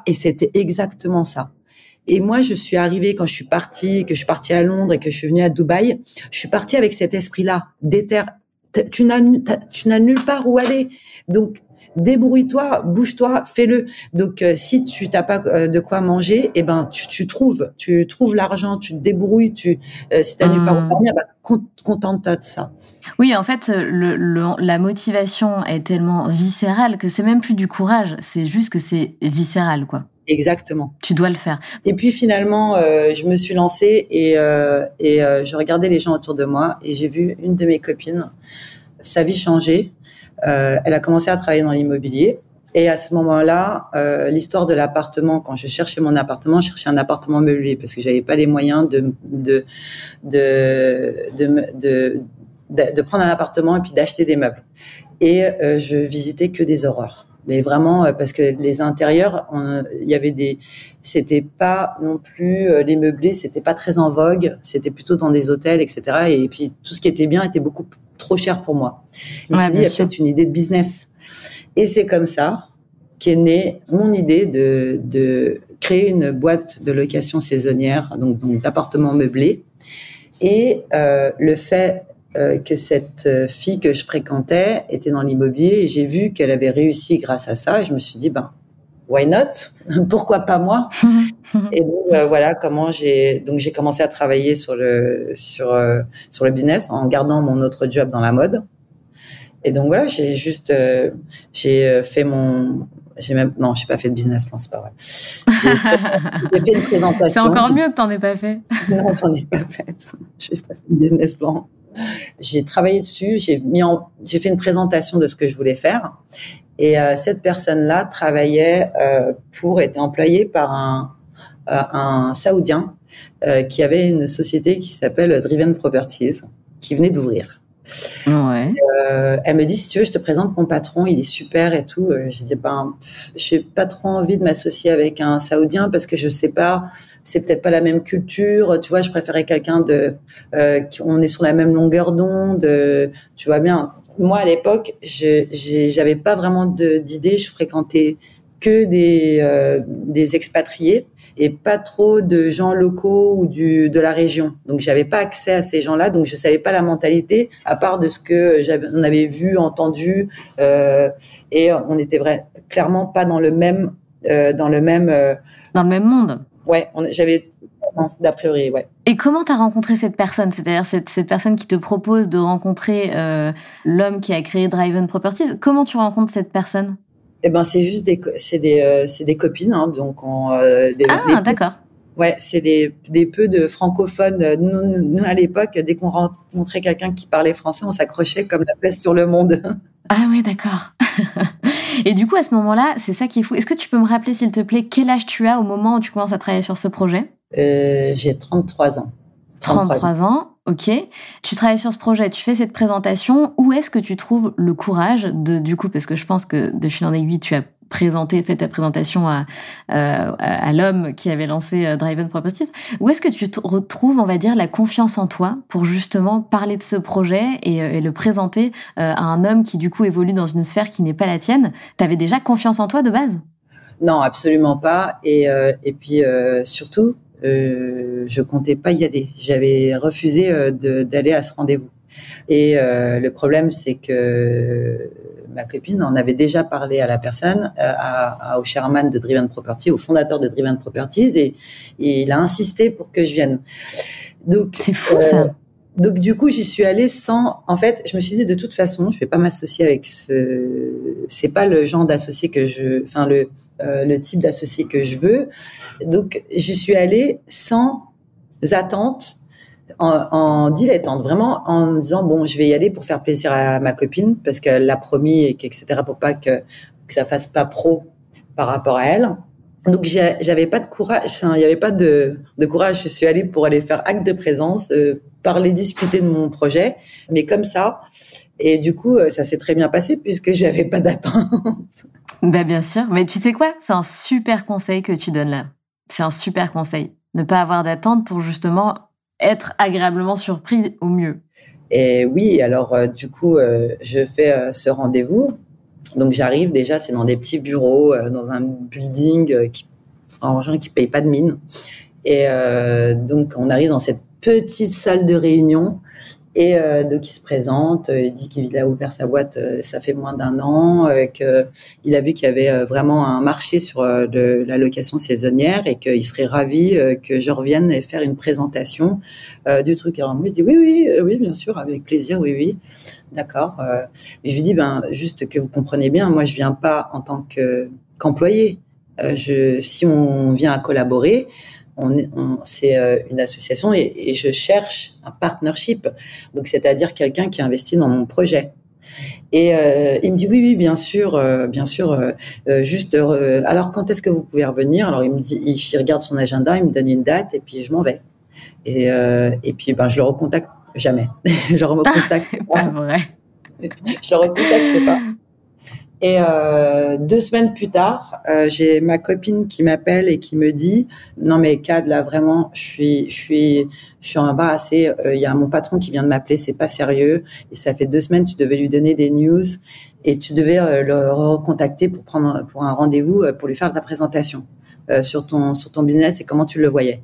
Et c'était exactement ça. Et moi, je suis arrivée quand je suis partie, que je suis partie à Londres et que je suis venue à Dubaï, je suis partie avec cet esprit-là, déter. Tu n'as, tu n'as nulle part où aller. Donc, débrouille-toi, bouge-toi, fais-le. Donc, euh, si tu t'as pas euh, de quoi manger, eh ben, tu, tu trouves, tu trouves l'argent, tu te débrouilles, tu, euh, si t'as hum. nulle part où dormir, ben, contente-toi de ça. Oui, en fait, le, le, la motivation est tellement viscérale que c'est même plus du courage, c'est juste que c'est viscéral, quoi. Exactement. Tu dois le faire. Et puis finalement, euh, je me suis lancée et, euh, et euh, je regardais les gens autour de moi et j'ai vu une de mes copines, sa vie changer. Euh, elle a commencé à travailler dans l'immobilier et à ce moment-là, euh, l'histoire de l'appartement, quand je cherchais mon appartement, je cherchais un appartement meublé parce que j'avais pas les moyens de de de de de, de, de prendre un appartement et puis d'acheter des meubles. Et euh, je visitais que des horreurs. Mais vraiment, parce que les intérieurs, il y avait des, c'était pas non plus euh, les meublés, c'était pas très en vogue, c'était plutôt dans des hôtels, et cetera. Et puis tout ce qui était bien était beaucoup trop cher pour moi. Je me suis dit, il y a peut-être une idée de business. Et c'est comme ça qu'est née mon idée de, de créer une boîte de location saisonnière, donc, donc d'appartements meublés. Et euh, le fait euh, que cette fille que je fréquentais était dans l'immobilier et j'ai vu qu'elle avait réussi grâce à ça et je me suis dit, ben, why not? Pourquoi pas moi? Et donc, euh, voilà comment j'ai, donc j'ai commencé à travailler sur le, sur, euh, sur le business en gardant mon autre job dans la mode. Et donc voilà, j'ai juste, euh, j'ai fait mon, j'ai même, non, j'ai pas fait de business plan, c'est pas vrai. J'ai fait, j'ai fait une présentation. C'est encore mieux que t'en aies pas fait. Non, j'en ai pas fait. J'ai pas fait de business plan. J'ai travaillé dessus, j'ai mis en, j'ai fait une présentation de ce que je voulais faire. Et euh, cette personne-là travaillait euh, pour, était employée par un, euh, un Saoudien euh, qui avait une société qui s'appelle Driven Properties, qui venait d'ouvrir. Ouais. Euh, elle me dit, si tu veux, je te présente mon patron, il est super et tout. Euh, je dis, ben, pff, j'ai pas trop envie de m'associer avec un Saoudien parce que je sais pas, c'est peut-être pas la même culture. Tu vois, je préférais quelqu'un de, euh, on est sur la même longueur d'onde. Tu vois bien. Moi, à l'époque, je, j'ai, j'avais pas vraiment de, d'idée. Je fréquentais que des, euh, des expatriés et pas trop de gens locaux ou du, de la région. Donc, j'avais pas accès à ces gens-là. Donc, je savais pas la mentalité à part de ce que j'avais, on avait vu, entendu. Euh, et on était vrai, clairement pas dans le même, euh, dans le même, euh, dans le même monde. Ouais, on, j'avais d'a priori, ouais. Et comment t'as rencontré cette personne? C'est-à-dire cette, cette personne qui te propose de rencontrer euh, l'homme qui a créé Driven Properties. Comment tu rencontres cette personne? Eh ben, c'est juste des, c'est des, euh, c'est des copines, hein, donc on. Euh, des, ah, des, d'accord. Ouais, c'est des, des peu de francophones. Nous, nous à l'époque, dès qu'on rencontrait quelqu'un qui parlait français, on s'accrochait comme la peste sur le monde. Ah oui, d'accord. Et du coup, à ce moment-là, c'est ça qui est fou. Est-ce que tu peux me rappeler, s'il te plaît, quel âge tu as au moment où tu commences à travailler sur ce projet? Euh, j'ai trente-trois ans. trente-trois, trente-trois ans, ok. Tu travailles sur ce projet, tu fais cette présentation. Où est-ce que tu trouves le courage de, du coup, parce que je pense que de fil en aiguille, tu as présenté, fait ta présentation à, à, à l'homme qui avait lancé Driven Properties. Où est-ce que tu t- retrouves, on va dire, la confiance en toi pour justement parler de ce projet et, et le présenter à un homme qui, du coup, évolue dans une sphère qui n'est pas la tienne? T'avais déjà confiance en toi de base? Non, absolument pas. Et, euh, et puis, euh, surtout, Euh, je comptais pas y aller. J'avais refusé euh, de, d'aller à ce rendez-vous. Et euh, le problème, c'est que ma copine en avait déjà parlé à la personne, euh, à, à, au chairman de Driven Properties, au fondateur de Driven Properties, et, et il a insisté pour que je vienne. Donc, c'est fou euh, ça. Donc du coup, j'y suis allée sans. En fait, je me suis dit de toute façon, je vais pas m'associer avec ce. C'est pas le genre d'associé que je. Enfin le euh, le type d'associé que je veux. Donc j'y suis allée sans attente, en, en dilettante, vraiment en me disant bon, je vais y aller pour faire plaisir à ma copine parce qu'elle l'a promis et etc. Pour pas que que ça fasse pas pro par rapport à elle. Donc j'avais pas de courage, il y avait pas de de courage. Je suis allée pour aller faire acte de présence, euh, parler, discuter de mon projet, mais comme ça. Et du coup, ça s'est très bien passé puisque j'avais pas d'attente. Ben bien sûr, mais tu sais quoi, c'est un super conseil que tu donnes là. C'est un super conseil, ne pas avoir d'attente pour justement être agréablement surpris au mieux. Et oui, alors euh, du coup, euh, je fais euh, ce rendez-vous. Donc j'arrive déjà, c'est dans des petits bureaux, euh, dans un building euh, qui, en gens qui paye pas de mine. Et euh, donc on arrive dans cette petite salle de réunion et euh, donc il se présente, euh, il dit qu'il a ouvert sa boîte, euh, ça fait moins d'un an, euh, qu'il a vu qu'il y avait euh, vraiment un marché sur euh, de, la location saisonnière et qu'il serait ravi euh, que je revienne et faire une présentation euh, du truc. Alors moi je dis oui, oui, euh, oui, bien sûr, avec plaisir, oui, oui, d'accord. Euh, et je lui dis ben juste que vous comprenez bien, moi je viens pas en tant que, qu'employé. Euh, je, si on vient à collaborer. On, on, c'est euh, une association et, et je cherche un partnership, donc c'est-à-dire quelqu'un qui investit dans mon projet. Et euh, il me dit oui, oui, bien sûr, euh, bien sûr. Euh, juste, euh, alors quand est-ce que vous pouvez revenir? Alors il me dit, il, il regarde son agenda, il me donne une date et puis je m'en vais. Et euh, et puis ben je le recontacte jamais. je recontacte. Ah, c'est pas vrai. je le recontacte pas. Et euh, deux semaines plus tard, euh, j'ai ma copine qui m'appelle et qui me dit non mais Kad, là vraiment, je suis, je suis, je suis embarrassée. Il euh, y a mon patron qui vient de m'appeler, c'est pas sérieux. Et ça fait deux semaines, tu devais lui donner des news et tu devais euh, le recontacter pour prendre pour un rendez-vous pour lui faire ta présentation euh, sur ton sur ton business et comment tu le voyais.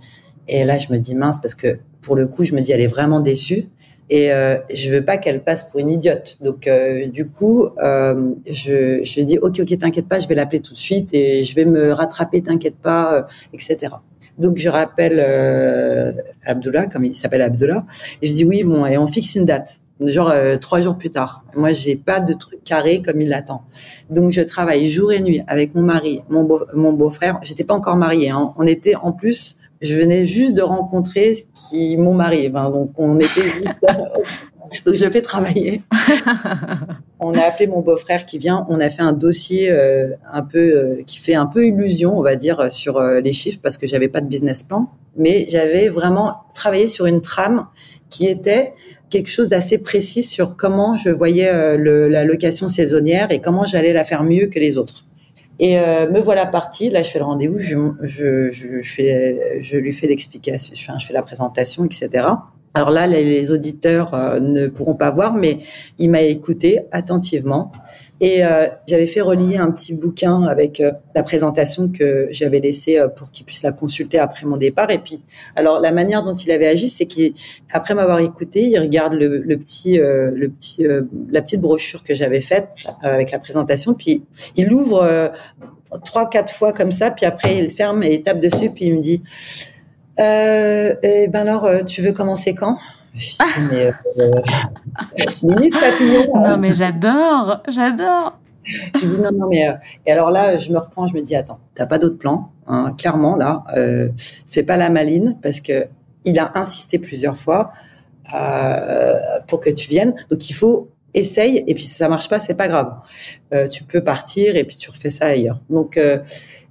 Et là, je me dis mince parce que pour le coup, je me dis elle est vraiment déçue. et euh, je veux pas qu'elle passe pour une idiote. Donc euh, du coup, euh, je je lui dis ok ok t'inquiète pas, je vais l'appeler tout de suite et je vais me rattraper, t'inquiète pas, euh, et cetera. Donc je rappelle euh, Abdullah, comme il s'appelle Abdullah, et je dis oui bon et on fixe une date. Genre euh, trois jours plus tard. Moi, j'ai pas de truc carré comme il l'attend. Donc, je travaille jour et nuit avec mon mari, mon beau, mon beau-frère. J'étais pas encore mariée. Hein. On était en plus, je venais juste de rencontrer qui mon mari. Ben, donc, on était. Juste... Donc, je le fais travailler. On a appelé mon beau-frère qui vient. On a fait un dossier euh, un peu euh, qui fait un peu illusion, on va dire, sur euh, les chiffres parce que j'avais pas de business plan, mais j'avais vraiment travaillé sur une trame qui était quelque chose d'assez précis sur comment je voyais euh, le, la location saisonnière et comment j'allais la faire mieux que les autres. Et euh, me voilà partie. Là, je fais le rendez-vous, je, je, je, je, fais, je lui fais l'explication, je fais, je fais la présentation, et cetera. Alors là, les, les auditeurs euh, ne pourront pas voir, mais il m'a écouté attentivement. Et euh, j'avais fait relier un petit bouquin avec euh, la présentation que j'avais laissée euh, pour qu'il puisse la consulter après mon départ. Et puis, alors la manière dont il avait agi, c'est qu'après m'avoir écouté, il regarde le, le petit, euh, le petit, euh, la petite brochure que j'avais faite euh, avec la présentation. Puis il l'ouvre euh, trois, quatre fois comme ça. Puis après, il ferme et il tape dessus. Puis il me dit euh, "Eh ben alors, euh, tu veux commencer quand ?" Je dis, mais, euh, minute papillon. Non, mais j'adore, j'adore. Je dis, non, non, mais. Euh, et alors là, je me reprends, je me dis, attends, t'as pas d'autre plan, hein, clairement, là, euh, fais pas la maline, parce que il a insisté plusieurs fois euh, pour que tu viennes. Donc, il faut, essaye, et puis si ça marche pas, c'est pas grave. Euh, tu peux partir, et puis tu refais ça ailleurs. Donc, euh,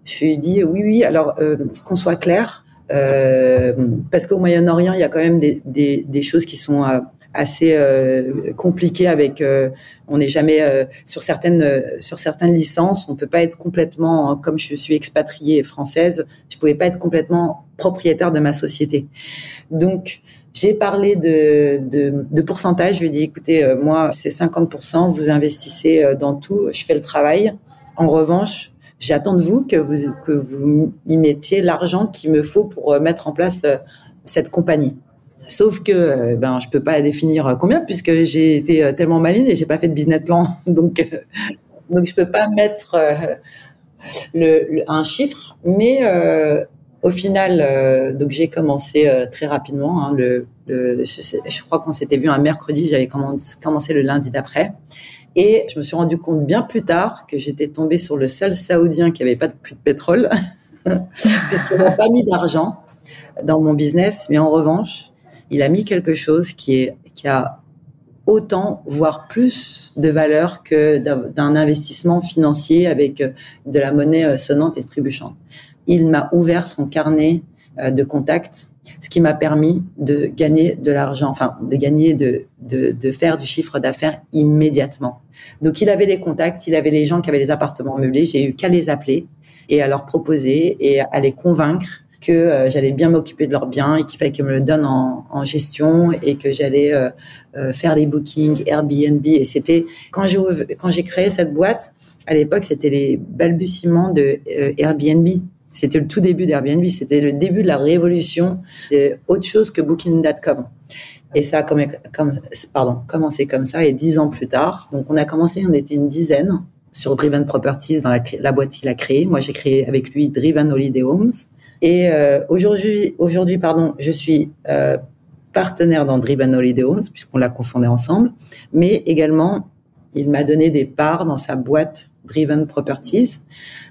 je lui dis, oui, oui, alors, euh, qu'on soit clair. Euh, parce qu'au Moyen-Orient, il y a quand même des, des, des choses qui sont euh, assez euh, compliquées. Avec, euh, on n'est jamais euh, sur certaines euh, sur certaines licences, on peut pas être complètement, hein, comme je suis expatriée française, je pouvais pas être complètement propriétaire de ma société. Donc, j'ai parlé de, de, de pourcentage. Je lui ai dit, écoutez, euh, moi, c'est cinquante pour cent. Vous investissez euh, dans tout. Je fais le travail. En revanche, j'attends de vous que vous que vous y mettiez l'argent qu'il me faut pour mettre en place cette compagnie. Sauf que ben je peux pas définir combien puisque j'ai été tellement maline et j'ai pas fait de business plan, donc donc je peux pas mettre le, le un chiffre. Mais euh, au final, euh, donc j'ai commencé très rapidement. Hein, le, le je, je crois qu'on s'était vu un mercredi, j'avais commencé le lundi d'après. Et je me suis rendu compte bien plus tard que j'étais tombée sur le seul Saoudien qui avait pas de puits de pétrole, puisqu'il n'a pas mis d'argent dans mon business. Mais en revanche, il a mis quelque chose qui est, qui a autant, voire plus de valeur que d'un, d'un investissement financier avec de la monnaie sonnante et trébuchante. Il m'a ouvert son carnet de contacts, ce qui m'a permis de gagner de l'argent, enfin de gagner, de, de, de faire du chiffre d'affaires immédiatement. Donc, il avait les contacts, il avait les gens qui avaient les appartements meublés. J'ai eu qu'à les appeler et à leur proposer et à les convaincre que euh, j'allais bien m'occuper de leurs biens et qu'il fallait qu'ils me le donnent en, en gestion et que j'allais euh, euh, faire les bookings, Airbnb. Et c'était quand j'ai quand j'ai créé cette boîte, à l'époque, c'était les balbutiements de euh, Airbnb. C'était le tout début d'Airbnb, c'était le début de la révolution d'autre chose que booking point com. Et ça a comme, comme, pardon, commencé comme ça, et dix ans plus tard. Donc, on a commencé, on était une dizaine sur Driven Properties, dans la, la boîte qu'il a créée. Moi, j'ai créé avec lui Driven Holiday Homes. Et euh, aujourd'hui, aujourd'hui, pardon, je suis euh, partenaire dans Driven Holiday Homes, puisqu'on l'a confondé ensemble. Mais également, il m'a donné des parts dans sa boîte Driven Properties,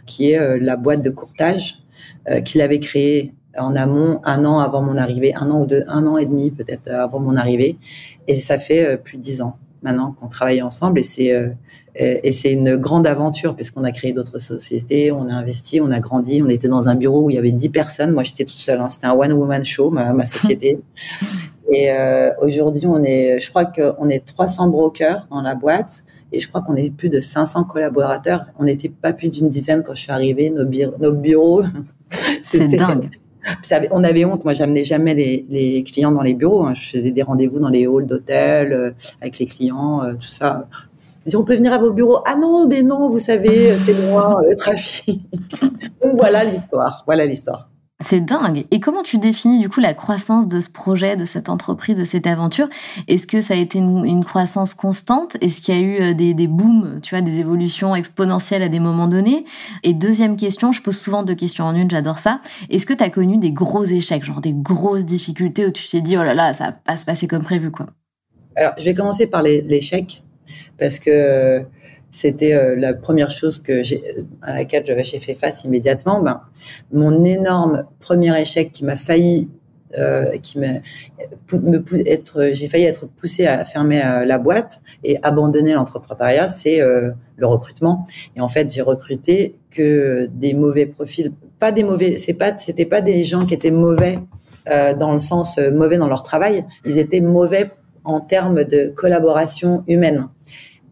qui est euh, la boîte de courtage euh, qu'il avait créée en amont un an avant mon arrivée, un an ou deux, un an et demi peut-être avant mon arrivée. Et ça fait euh, plus de dix ans maintenant qu'on travaille ensemble. Et c'est, euh, et c'est une grande aventure puisqu'on a créé d'autres sociétés, on a investi, on a grandi. On était dans un bureau où il y avait dix personnes. Moi, j'étais toute seule. Hein. C'était un one-woman show, ma, ma société. Et euh, aujourd'hui, on est, je crois qu'on est trois cents brokers dans la boîte. Et je crois qu'on est plus de cinq cents collaborateurs. On n'était pas plus d'une dizaine quand je suis arrivée. Nos, bureaux, nos bureaux, c'était... C'est dingue. On avait honte. Moi, j'amenais jamais les, les clients dans les bureaux. Hein. Je faisais des rendez-vous dans les halls d'hôtels euh, avec les clients, euh, tout ça. Je dis, on peut venir à vos bureaux. Ah non, mais non, vous savez, c'est loin, le trafic. Donc, voilà l'histoire. Voilà l'histoire. C'est dingue. Et comment tu définis du coup la croissance de ce projet, de cette entreprise, de cette aventure? Est-ce que ça a été une, une croissance constante? Est-ce qu'il y a eu des, des booms, tu vois, des évolutions exponentielles à des moments donnés? Et deuxième question, je pose souvent deux questions en une, j'adore ça. Est-ce que tu as connu des gros échecs, genre des grosses difficultés où tu t'es dit « Oh là là, ça va pas se passer comme prévu » quoi? Alors, je vais commencer par les, l'échec parce que c'était euh, la première chose que j'ai, à laquelle j'avais fait face immédiatement. Ben, mon énorme premier échec qui m'a failli, euh, qui m'a, me, être, j'ai failli être poussée à fermer la, la boîte et abandonner l'entrepreneuriat, c'est euh, le recrutement. Et en fait, j'ai recruté que des mauvais profils. Pas des mauvais, c'est pas, c'était pas des gens qui étaient mauvais euh, dans le sens euh, mauvais dans leur travail. Ils étaient mauvais en termes de collaboration humaine.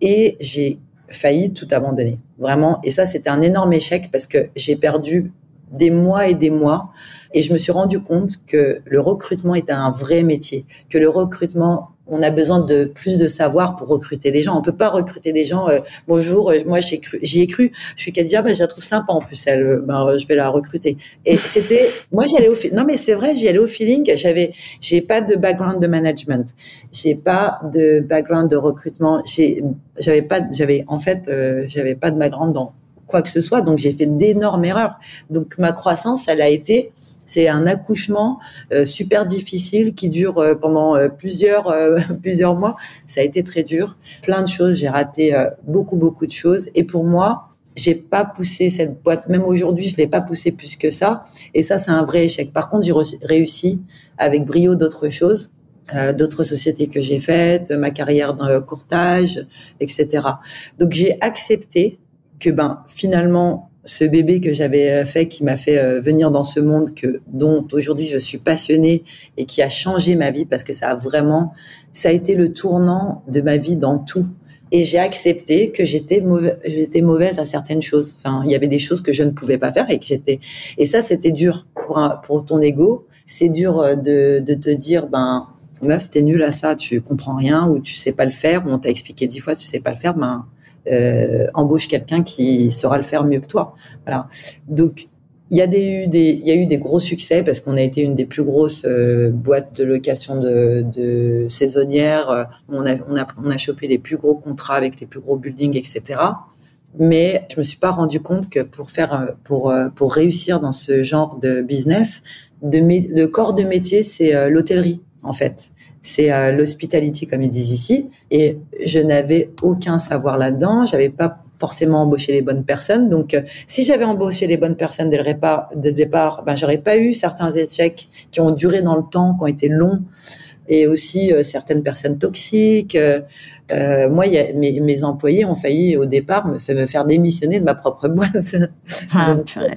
Et j'ai failli tout abandonner, vraiment. Et ça, c'était un énorme échec parce que j'ai perdu des mois et des mois et je me suis rendu compte que le recrutement était un vrai métier, que le recrutement, on a besoin de plus de savoir pour recruter des gens. On peut pas recruter des gens. Euh, Bonjour, moi j'ai cru, j'y ai cru. Je suis Khadija, ben je la trouve sympa en plus. Elle, ben je vais la recruter. Et c'était, moi j'allais au, non mais c'est vrai, j'y allais au feeling. J'avais, j'ai pas de background de management, j'ai pas de background de recrutement. J'ai, j'avais pas, j'avais en fait, euh, j'avais pas de background dans quoi que ce soit. Donc j'ai fait d'énormes erreurs. Donc ma croissance, elle a été c'est un accouchement euh, super difficile qui dure euh, pendant euh, plusieurs euh, plusieurs mois. Ça a été très dur, plein de choses. J'ai raté euh, beaucoup beaucoup de choses. Et pour moi, j'ai pas poussé cette boîte. Même aujourd'hui, je l'ai pas poussée plus que ça. Et ça, c'est un vrai échec. Par contre, j'ai re- réussi avec brio d'autres choses, euh, d'autres sociétés que j'ai faites, ma carrière dans le courtage, et cetera. Donc, j'ai accepté que ben finalement. Ce bébé que j'avais fait, qui m'a fait venir dans ce monde que dont aujourd'hui je suis passionnée et qui a changé ma vie parce que ça a vraiment, ça a été le tournant de ma vie dans tout. Et j'ai accepté que j'étais mauvaise, j'étais mauvaise à certaines choses. Enfin, il y avait des choses que je ne pouvais pas faire et que j'étais. Et ça, c'était dur pour un, pour ton ego. C'est dur de de te dire, ben meuf, t'es nulle à ça, tu comprends rien ou tu sais pas le faire. Ou on t'a expliqué dix fois, tu sais pas le faire. Ben Euh, embauche quelqu'un qui saura le faire mieux que toi. Voilà. Donc il y a des eu des il y a eu des gros succès parce qu'on a été une des plus grosses euh, boîtes de location de, de saisonnières. On a on a on a chopé les plus gros contrats avec les plus gros buildings, et cetera. Mais je me suis pas rendu compte que pour faire pour pour réussir dans ce genre de business, de mé- le corps de métier c'est euh, l'hôtellerie en fait. C'est euh, l'hospitality, comme ils disent ici. Et je n'avais aucun savoir là-dedans. J'avais pas forcément embauché les bonnes personnes. Donc, euh, si j'avais embauché les bonnes personnes dès le départ, dès le départ, ben, j'aurais pas eu certains échecs qui ont duré dans le temps, qui ont été longs. Et aussi, euh, certaines personnes toxiques. Euh, euh, moi, y a, mes, mes employés ont failli, au départ, me, fait, me faire démissionner de ma propre boîte. Ah, donc, purée.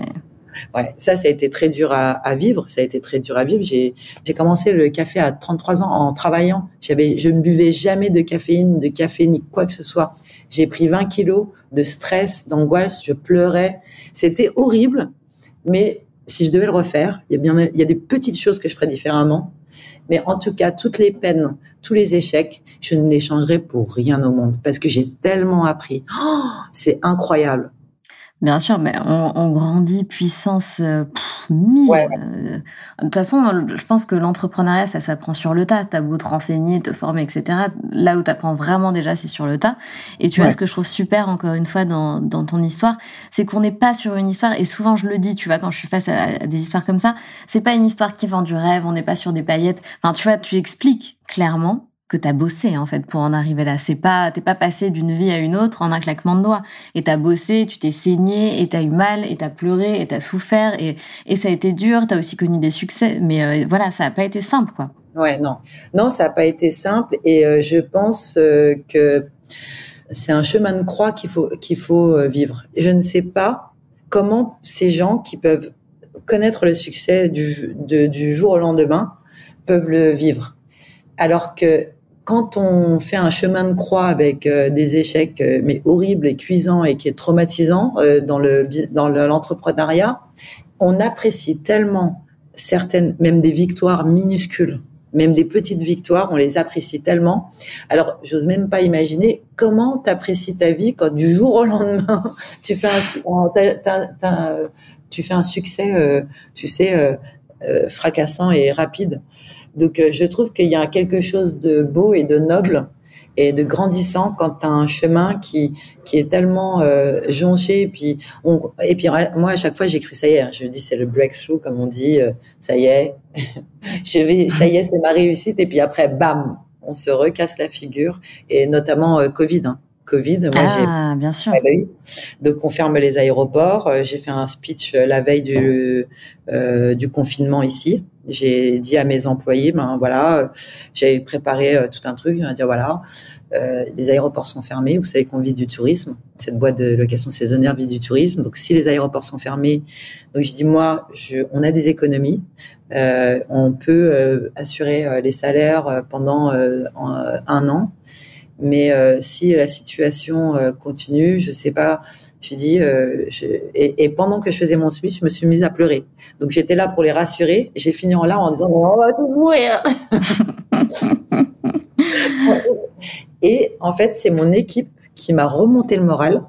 Ouais, ça, ça a été très dur à, à vivre. Ça a été très dur à vivre. J'ai, j'ai commencé le café à trente-trois ans en travaillant. J'avais, je ne buvais jamais de caféine, de café, ni quoi que ce soit. J'ai pris vingt kilos de stress, d'angoisse. Je pleurais. C'était horrible. Mais si je devais le refaire, il y a bien, il y a des petites choses que je ferais différemment. Mais en tout cas, toutes les peines, tous les échecs, je ne les changerai pour rien au monde parce que j'ai tellement appris. Oh, c'est incroyable. Bien sûr, mais on, on grandit puissance euh, pff, mille. Ouais, ouais. Euh, de toute façon, je pense que l'entrepreneuriat, ça s'apprend sur le tas. T'as beau te renseigner, te former, et cetera. Là où t'apprends vraiment déjà, c'est sur le tas. Et tu ouais. vois, ce que je trouve super, encore une fois, dans, dans ton histoire, c'est qu'on n'est pas sur une histoire, et souvent je le dis, tu vois, quand je suis face à, à des histoires comme ça, c'est pas une histoire qui vend du rêve, on n'est pas sur des paillettes. Enfin, tu vois, tu expliques clairement que t'as bossé, en fait, pour en arriver là. C'est pas, t'es pas passé d'une vie à une autre en un claquement de doigts. Et t'as bossé, tu t'es saigné, et t'as eu mal, et t'as pleuré, et t'as souffert, et, et ça a été dur, t'as aussi connu des succès, mais euh, voilà, ça a pas été simple, quoi. Ouais, non. Non, ça a pas été simple, et euh, je pense euh, que c'est un chemin de croix qu'il faut, qu'il faut vivre. Je ne sais pas comment ces gens qui peuvent connaître le succès du, de, du jour au lendemain peuvent le vivre. Alors que quand on fait un chemin de croix avec euh, des échecs euh, mais horribles et cuisants et qui est traumatisant euh, dans le dans le, l'entrepreneuriat, on apprécie tellement certaines, même des victoires minuscules, même des petites victoires, on les apprécie tellement. Alors, j'ose même pas imaginer comment t'apprécies ta vie quand du jour au lendemain tu fais un, t'as, t'as, t'as, tu fais un succès, euh, tu sais, euh, euh, fracassant et rapide. Donc, euh, je trouve qu'il y a quelque chose de beau et de noble et de grandissant quand t'as un chemin qui qui est tellement euh, jonché, et puis on et puis moi à chaque fois j'ai cru ça y est, je me dis c'est le breakthrough comme on dit, euh, ça y est, je vais, ça y est c'est ma réussite, et puis après bam on se recasse la figure, et notamment euh, Covid, hein. Covid, moi ah, j'ai bien sûr. Donc on ferme les aéroports, j'ai fait un speech la veille du euh, du confinement ici. J'ai dit à mes employés, ben voilà, j'avais préparé euh, tout un truc, à dire voilà, euh, les aéroports sont fermés, vous savez qu'on vit du tourisme, cette boîte de location saisonnière vit du tourisme, donc si les aéroports sont fermés, donc je dis moi, je, on a des économies, euh, on peut euh, assurer euh, les salaires pendant euh, un, un an, mais euh, si la situation euh, continue, je sais pas, je dis euh, je... Et, et pendant que je faisais mon speech, je me suis mise à pleurer. Donc j'étais là pour les rassurer, j'ai fini en larmes en disant oh, on va tous mourir. Et en fait, c'est mon équipe qui m'a remonté le moral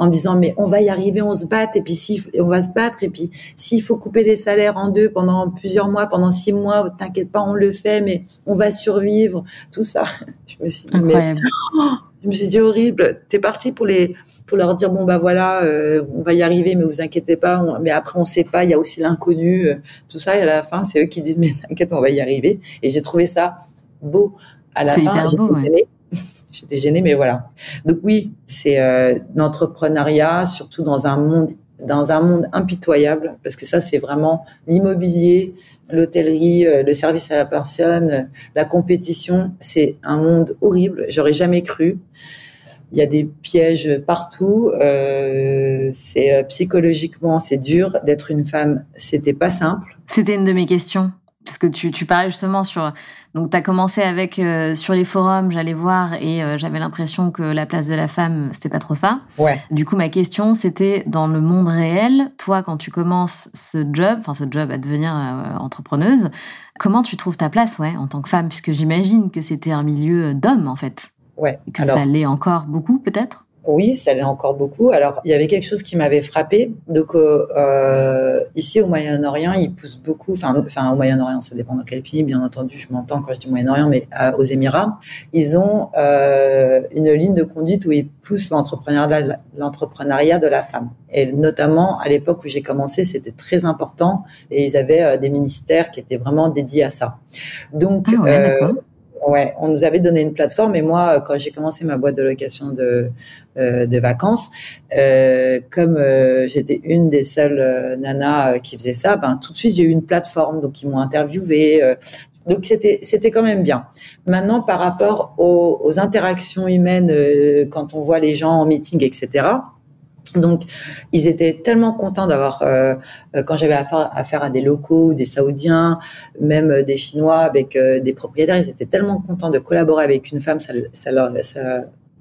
en me disant mais on va y arriver, on se bat, et puis si on va se battre, et puis s'il faut couper les salaires en deux pendant plusieurs mois, pendant six mois, t'inquiète pas, on le fait, mais on va survivre, tout ça. Je me suis dit incroyable. Mais oh, je me suis dit horrible, t'es parti pour les pour leur dire bon bah voilà, euh, on va y arriver, mais vous inquiétez pas, on, mais après on sait pas, il y a aussi l'inconnu, euh, tout ça, et à la fin c'est eux qui disent mais t'inquiète, on va y arriver, et j'ai trouvé ça beau à la c'est fin. Hyper beau, j'étais gênée, mais voilà. Donc oui, c'est euh, l'entrepreneuriat, surtout dans un monde, dans un monde impitoyable, parce que ça, c'est vraiment l'immobilier, l'hôtellerie, euh, le service à la personne, euh, la compétition. C'est un monde horrible. J'aurais jamais cru. Il y a des pièges partout. Euh, c'est euh, psychologiquement, c'est dur d'être une femme. C'était pas simple. C'était une de mes questions. Parce que tu, tu parlais justement sur... Donc, tu as commencé avec... Euh, sur les forums, j'allais voir et euh, j'avais l'impression que la place de la femme, c'était pas trop ça. Ouais. Du coup, ma question, c'était dans le monde réel, toi, quand tu commences ce job, enfin ce job à devenir euh, entrepreneuse, comment tu trouves ta place ouais, en tant que femme ? Puisque j'imagine que c'était un milieu d'hommes, en fait. Ouais. Et que alors... ça l'est encore beaucoup, peut-être ? Oui, ça l'est encore beaucoup. Alors, il y avait quelque chose qui m'avait frappée. Donc, euh, ici, au Moyen-Orient, ils poussent beaucoup... Enfin, enfin, au Moyen-Orient, ça dépend dans quel pays, bien entendu. Je m'entends quand je dis Moyen-Orient, mais euh, aux Émirats, ils ont euh, une ligne de conduite où ils poussent l'entrepreneuriat, l'entrepreneuriat de la femme. Et notamment, à l'époque où j'ai commencé, c'était très important. Et ils avaient euh, des ministères qui étaient vraiment dédiés à ça. Donc... Ah ouais, euh, d'accord. Ouais, on nous avait donné une plateforme, et moi, quand j'ai commencé ma boîte de location de euh, de vacances, euh, comme euh, j'étais une des seules euh, nanas euh, qui faisait ça, ben tout de suite j'ai eu une plateforme, donc ils m'ont interviewée, euh, donc c'était c'était quand même bien. Maintenant, par rapport aux, aux interactions humaines, euh, quand on voit les gens en meeting, et cetera. Donc, ils étaient tellement contents d'avoir, euh, quand j'avais affaire, affaire à des locaux, des Saoudiens, même des Chinois avec euh, des propriétaires, ils étaient tellement contents de collaborer avec une femme. Ça, ça, ça,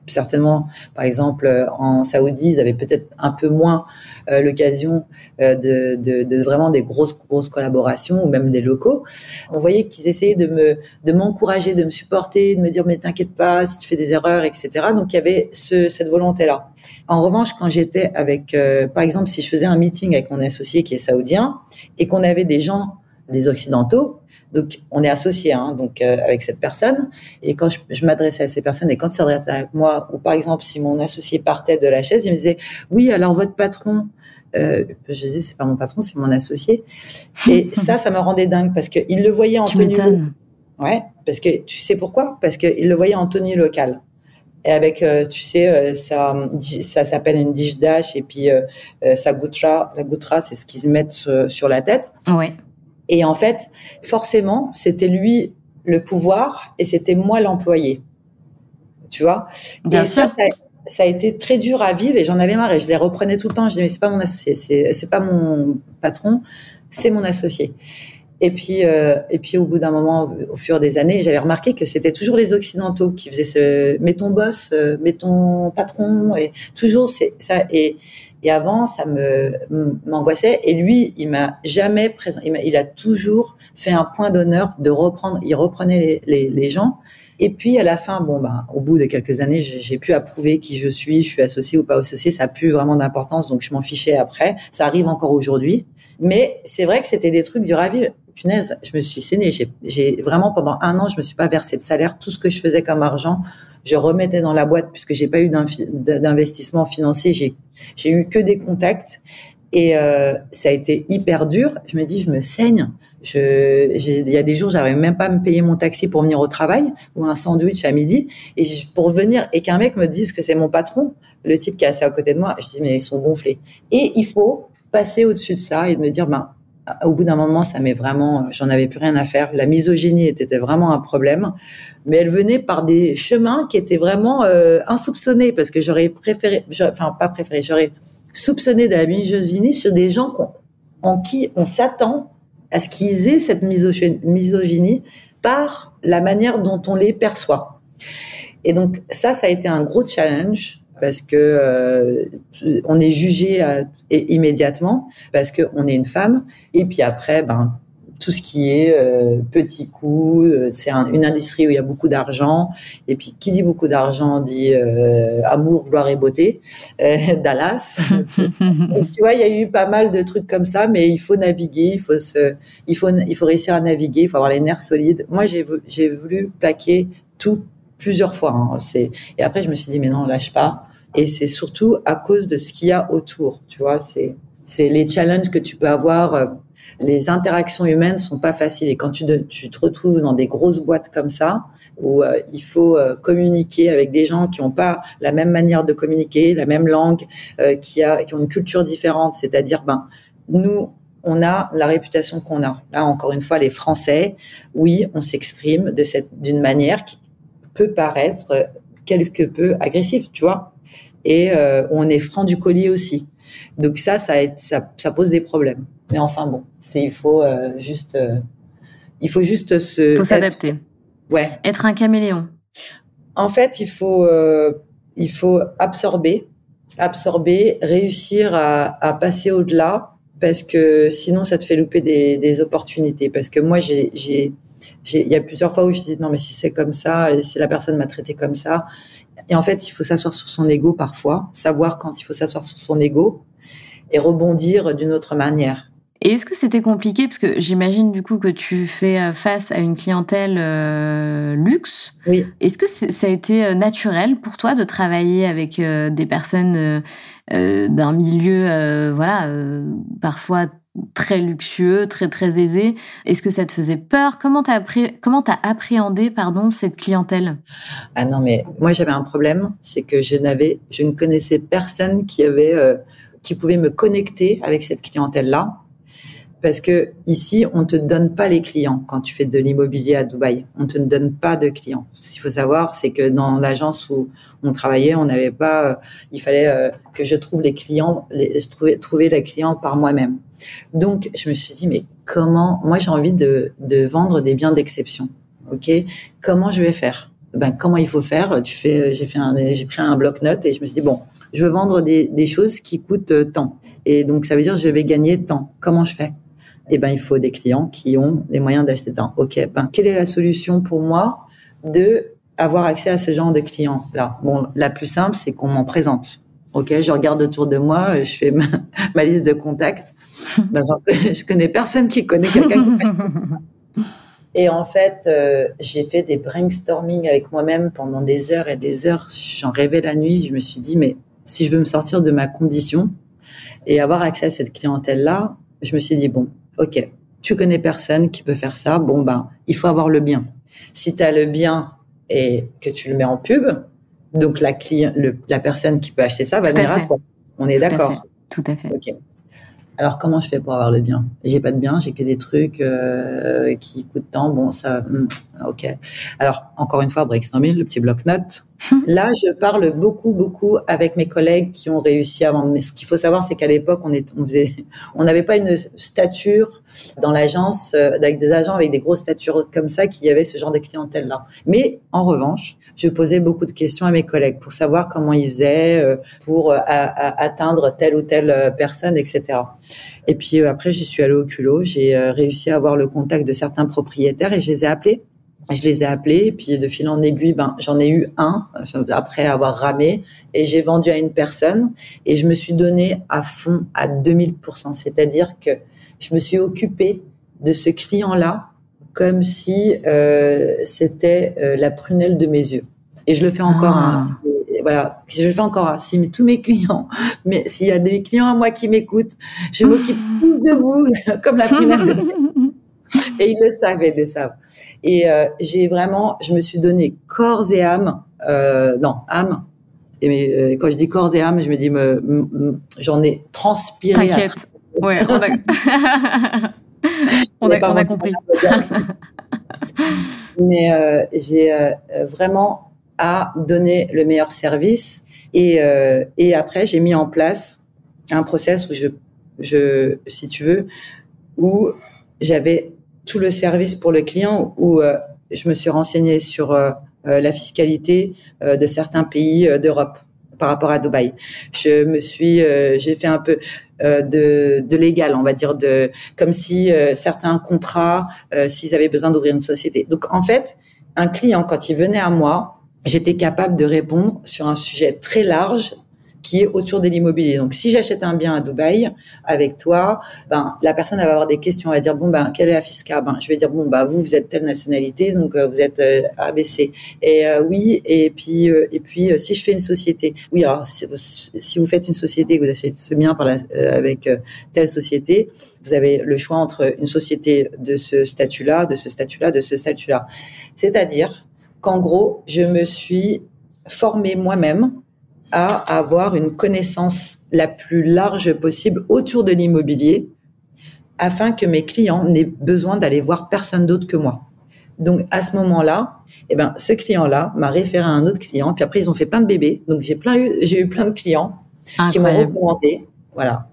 certainement, par exemple, en Saoudi, ils avaient peut-être un peu moins euh, l'occasion euh, de, de, de vraiment des grosses, grosses collaborations ou même des locaux. On voyait qu'ils essayaient de me, de m'encourager, de me supporter, de me dire mais t'inquiète pas si tu fais des erreurs, et cetera. Donc, il y avait ce, cette volonté-là. En revanche, quand j'étais avec, euh, par exemple, si je faisais un meeting avec mon associé qui est saoudien et qu'on avait des gens, des occidentaux, donc on est associé, hein, donc euh, avec cette personne. Et quand je, je m'adressais à ces personnes et quand ils s'adressaient avec moi, ou par exemple si mon associé partait de la chaise, il me disait oui alors votre patron. Euh, je disais c'est pas mon patron, c'est mon associé. Et ça, ça me rendait dingue parce que il le voyait en tu tenue. M'étonnes. Ouais, parce que tu sais pourquoi ? Parce que il le voyait en tenue locale. Et avec, euh, tu sais, euh, ça, ça s'appelle une dish-dash, et puis euh, euh, ça goutra, la goutra, c'est ce qu'ils mettent sur, sur la tête. Ouais. Et en fait, forcément, c'était lui le pouvoir et c'était moi l'employé. Tu vois ? Bien et sûr. Ça, ça, ça a été très dur à vivre et j'en avais marre et je les reprenais tout le temps. Je disais, mais c'est pas mon associé, c'est, c'est pas mon patron, c'est mon associé. Et puis, euh, et puis au bout d'un moment, au fur des années, j'avais remarqué que c'était toujours les Occidentaux qui faisaient ce, mets ton boss, euh, mets ton patron, et toujours c'est ça. Et, et avant, ça me m'angoissait. Et lui, il m'a jamais présenté. Il, il a toujours fait un point d'honneur de reprendre. Il reprenait les les, les gens Et puis à la fin, bon ben, au bout de quelques années, j'ai, j'ai pu approuver qui je suis, je suis associée ou pas associée, ça n'a plus vraiment d'importance, donc je m'en fichais après. Ça arrive encore aujourd'hui, mais c'est vrai que c'était des trucs du ravi. Punaise, je me suis saignée. J'ai, j'ai vraiment pendant un an, je me suis pas versée de salaire. Tout ce que je faisais comme argent, je remettais dans la boîte puisque j'ai pas eu d'investissement financier. J'ai, j'ai eu que des contacts et euh, ça a été hyper dur. Je me dis, je me saigne. Je, j'ai, il y a des jours, j'arrivais même pas à me payer mon taxi pour venir au travail ou un sandwich à midi et je, pour venir et qu'un mec me dise que c'est mon patron, le type qui est assis à côté de moi, je dis mais ils sont gonflés. Et il faut passer au-dessus de ça et de me dire ben au bout d'un moment, ça m'est vraiment, j'en avais plus rien à faire. La misogynie était vraiment un problème, mais elle venait par des chemins qui étaient vraiment euh, insoupçonnés parce que j'aurais préféré, j'aurais, enfin pas préféré, j'aurais soupçonné de la misogynie sur des gens qu'on, en qui on s'attend à ce qu'ils aient cette misogynie par la manière dont on les perçoit. Et donc ça, ça a été un gros challenge. Parce que euh, on est jugé euh, immédiatement parce que on est une femme et puis après ben tout ce qui est euh, petit coup euh, c'est un, une industrie où il y a beaucoup d'argent et puis qui dit beaucoup d'argent dit euh, amour, gloire et beauté euh, Dallas et tu vois il y a eu pas mal de trucs comme ça mais il faut naviguer il faut se il faut il faut réussir à naviguer il faut avoir les nerfs solides. Moi j'ai j'ai voulu plaquer tout plusieurs fois hein, c'est et après je me suis dit mais non lâche pas. Et c'est surtout à cause de ce qu'il y a autour, tu vois. C'est, c'est les challenges que tu peux avoir. Les interactions humaines sont pas faciles. Et quand tu, de, tu te retrouves dans des grosses boîtes comme ça, où euh, il faut euh, communiquer avec des gens qui ont pas la même manière de communiquer, la même langue, euh, qui a, qui ont une culture différente. C'est-à-dire, ben, nous, on a la réputation qu'on a. Là, encore une fois, les Français, oui, on s'exprime de cette, d'une manière qui peut paraître quelque peu agressive, tu vois. Et euh, on est franc du collier aussi. Donc ça, ça, est, ça, ça pose des problèmes. Mais enfin bon, c'est il faut euh, juste, euh, il faut juste se. Il faut s'adapter. Être, ouais. Être un caméléon. En fait, il faut, euh, il faut absorber, absorber, réussir à, à passer au-delà, parce que sinon, ça te fait louper des, des opportunités. Parce que moi, j'ai, j'ai, j'ai, il y a plusieurs fois où je dis non, mais si c'est comme ça, et si la personne m'a traité comme ça. Et en fait, il faut s'asseoir sur son ego parfois, savoir quand il faut s'asseoir sur son ego et rebondir d'une autre manière. Et est-ce que c'était compliqué? Parce que j'imagine du coup que tu fais face à une clientèle euh, luxe. Oui. Est-ce que ça a été naturel pour toi de travailler avec euh, des personnes euh, euh, d'un milieu euh, voilà, euh, parfois très luxueux, très très aisé? Est-ce que ça te faisait peur? Comment t'as appré- comment t'as appréhendé pardon cette clientèle? Ah non mais moi j'avais un problème, c'est que je n'avais, je ne connaissais personne qui avait, euh, qui pouvait me connecter avec cette clientèle là, parce que ici on te donne pas les clients quand tu fais de l'immobilier à Dubaï, on te ne donne pas de clients. Ce qu'il faut savoir, c'est que dans l'agence où on travaillait, on n'avait pas, euh, il fallait euh, que je trouve les clients, les, trouver, trouver les clients par moi-même. Donc, je me suis dit, mais comment, moi, j'ai envie de, de vendre des biens d'exception. OK? Comment je vais faire? Ben, comment il faut faire? Tu fais, j'ai fait un, j'ai pris un bloc-notes et je me suis dit, bon, je veux vendre des, des choses qui coûtent euh, tant. Et donc, ça veut dire, je vais gagner tant. Comment je fais? Eh ben, il faut des clients qui ont les moyens d'acheter tant. OK. Ben, quelle est la solution pour moi de avoir accès à ce genre de clients-là? Bon, la plus simple, c'est qu'on m'en présente. OK, je regarde autour de moi, je fais ma, ma liste de contacts. Ben, je connais personne qui connaît quelqu'un qui connaît. Et en fait, euh, j'ai fait des brainstorming avec moi-même pendant des heures et des heures. J'en rêvais la nuit. Je me suis dit, mais si je veux me sortir de ma condition et avoir accès à cette clientèle-là, je me suis dit, bon, OK, tu connais personne qui peut faire ça. Bon, ben, il faut avoir le bien. Si tu as le bien, et que tu le mets en pub, donc la client, le, la personne qui peut acheter ça va venir à toi. On est d'accord? Tout à fait. Okay. Alors comment je fais pour avoir le bien? J'ai pas de bien, j'ai que des trucs euh, qui coûtent tant. Bon, ça, mm, ok. Alors encore une fois, brainstorming, le petit bloc-notes. Là, je parle beaucoup, beaucoup avec mes collègues qui ont réussi à vendre. Mais ce qu'il faut savoir, c'est qu'à l'époque, on est, on faisait, on n'avait pas une stature dans l'agence, euh, avec des agents avec des grosses statures comme ça, qui avaient ce genre de clientèle-là. Mais, en revanche, je posais beaucoup de questions à mes collègues pour savoir comment ils faisaient, euh, pour euh, à, à atteindre telle ou telle personne, et cetera. Et puis, euh, après, j'y suis allée au culot. J'ai euh, réussi à avoir le contact de certains propriétaires et je les ai appelés. Je les ai appelés, et puis de fil en aiguille, ben, j'en ai eu un après avoir ramé, et j'ai vendu à une personne, et je me suis donnée à fond à deux mille pour cent. C'est-à-dire que je me suis occupée de ce client-là comme si euh, c'était euh, la prunelle de mes yeux. Et je le fais encore. Ah. Hein, voilà, je le fais encore. Si hein, tous mes clients, mais s'il y a des clients à moi qui m'écoutent, je m'occupe tous de vous comme la prunelle de mes yeux. Et ils le savent, ils le savent. Et euh, j'ai vraiment, je me suis donné corps et âme, euh, non, âme. Et mais, euh, quand je dis corps et âme, je me dis, me, me, me, j'en ai transpiré. T'inquiète. À... Ouais, on a, on a, on a compris. Mais euh, j'ai euh, vraiment à donner le meilleur service. Et, euh, et après, j'ai mis en place un process où je, je, si tu veux, où j'avais tout le service pour le client, où euh, je me suis renseignée sur euh, la fiscalité euh, de certains pays euh, d'Europe par rapport à Dubaï. Je me suis, euh, j'ai fait un peu euh, de, de légal, on va dire, de comme si euh, certains contrats, euh, s'ils avaient besoin d'ouvrir une société. Donc en fait, un client quand il venait à moi, j'étais capable de répondre sur un sujet très large qui est autour de l'immobilier. Donc, si j'achète un bien à Dubaï avec toi, ben la personne elle va avoir des questions. Elle va dire bon ben quelle est la fisca ? Ben je vais dire bon ben vous vous êtes telle nationalité, donc euh, vous êtes euh, A B C. Et euh, oui et puis euh, et puis euh, si je fais une société, oui alors si vous, si vous faites une société et que vous achetez ce bien par la, euh, avec euh, telle société, vous avez le choix entre une société de ce statut-là, de ce statut-là, de ce statut-là. C'est-à-dire qu'en gros je me suis formée moi-même à avoir une connaissance la plus large possible autour de l'immobilier afin que mes clients n'aient besoin d'aller voir personne d'autre que moi. Donc, à ce moment-là, eh ben, ce client-là m'a référé à un autre client, puis après, ils ont fait plein de bébés. Donc, j'ai plein eu, j'ai eu plein de clients Incroyable. Qui m'ont recommandé. Voilà.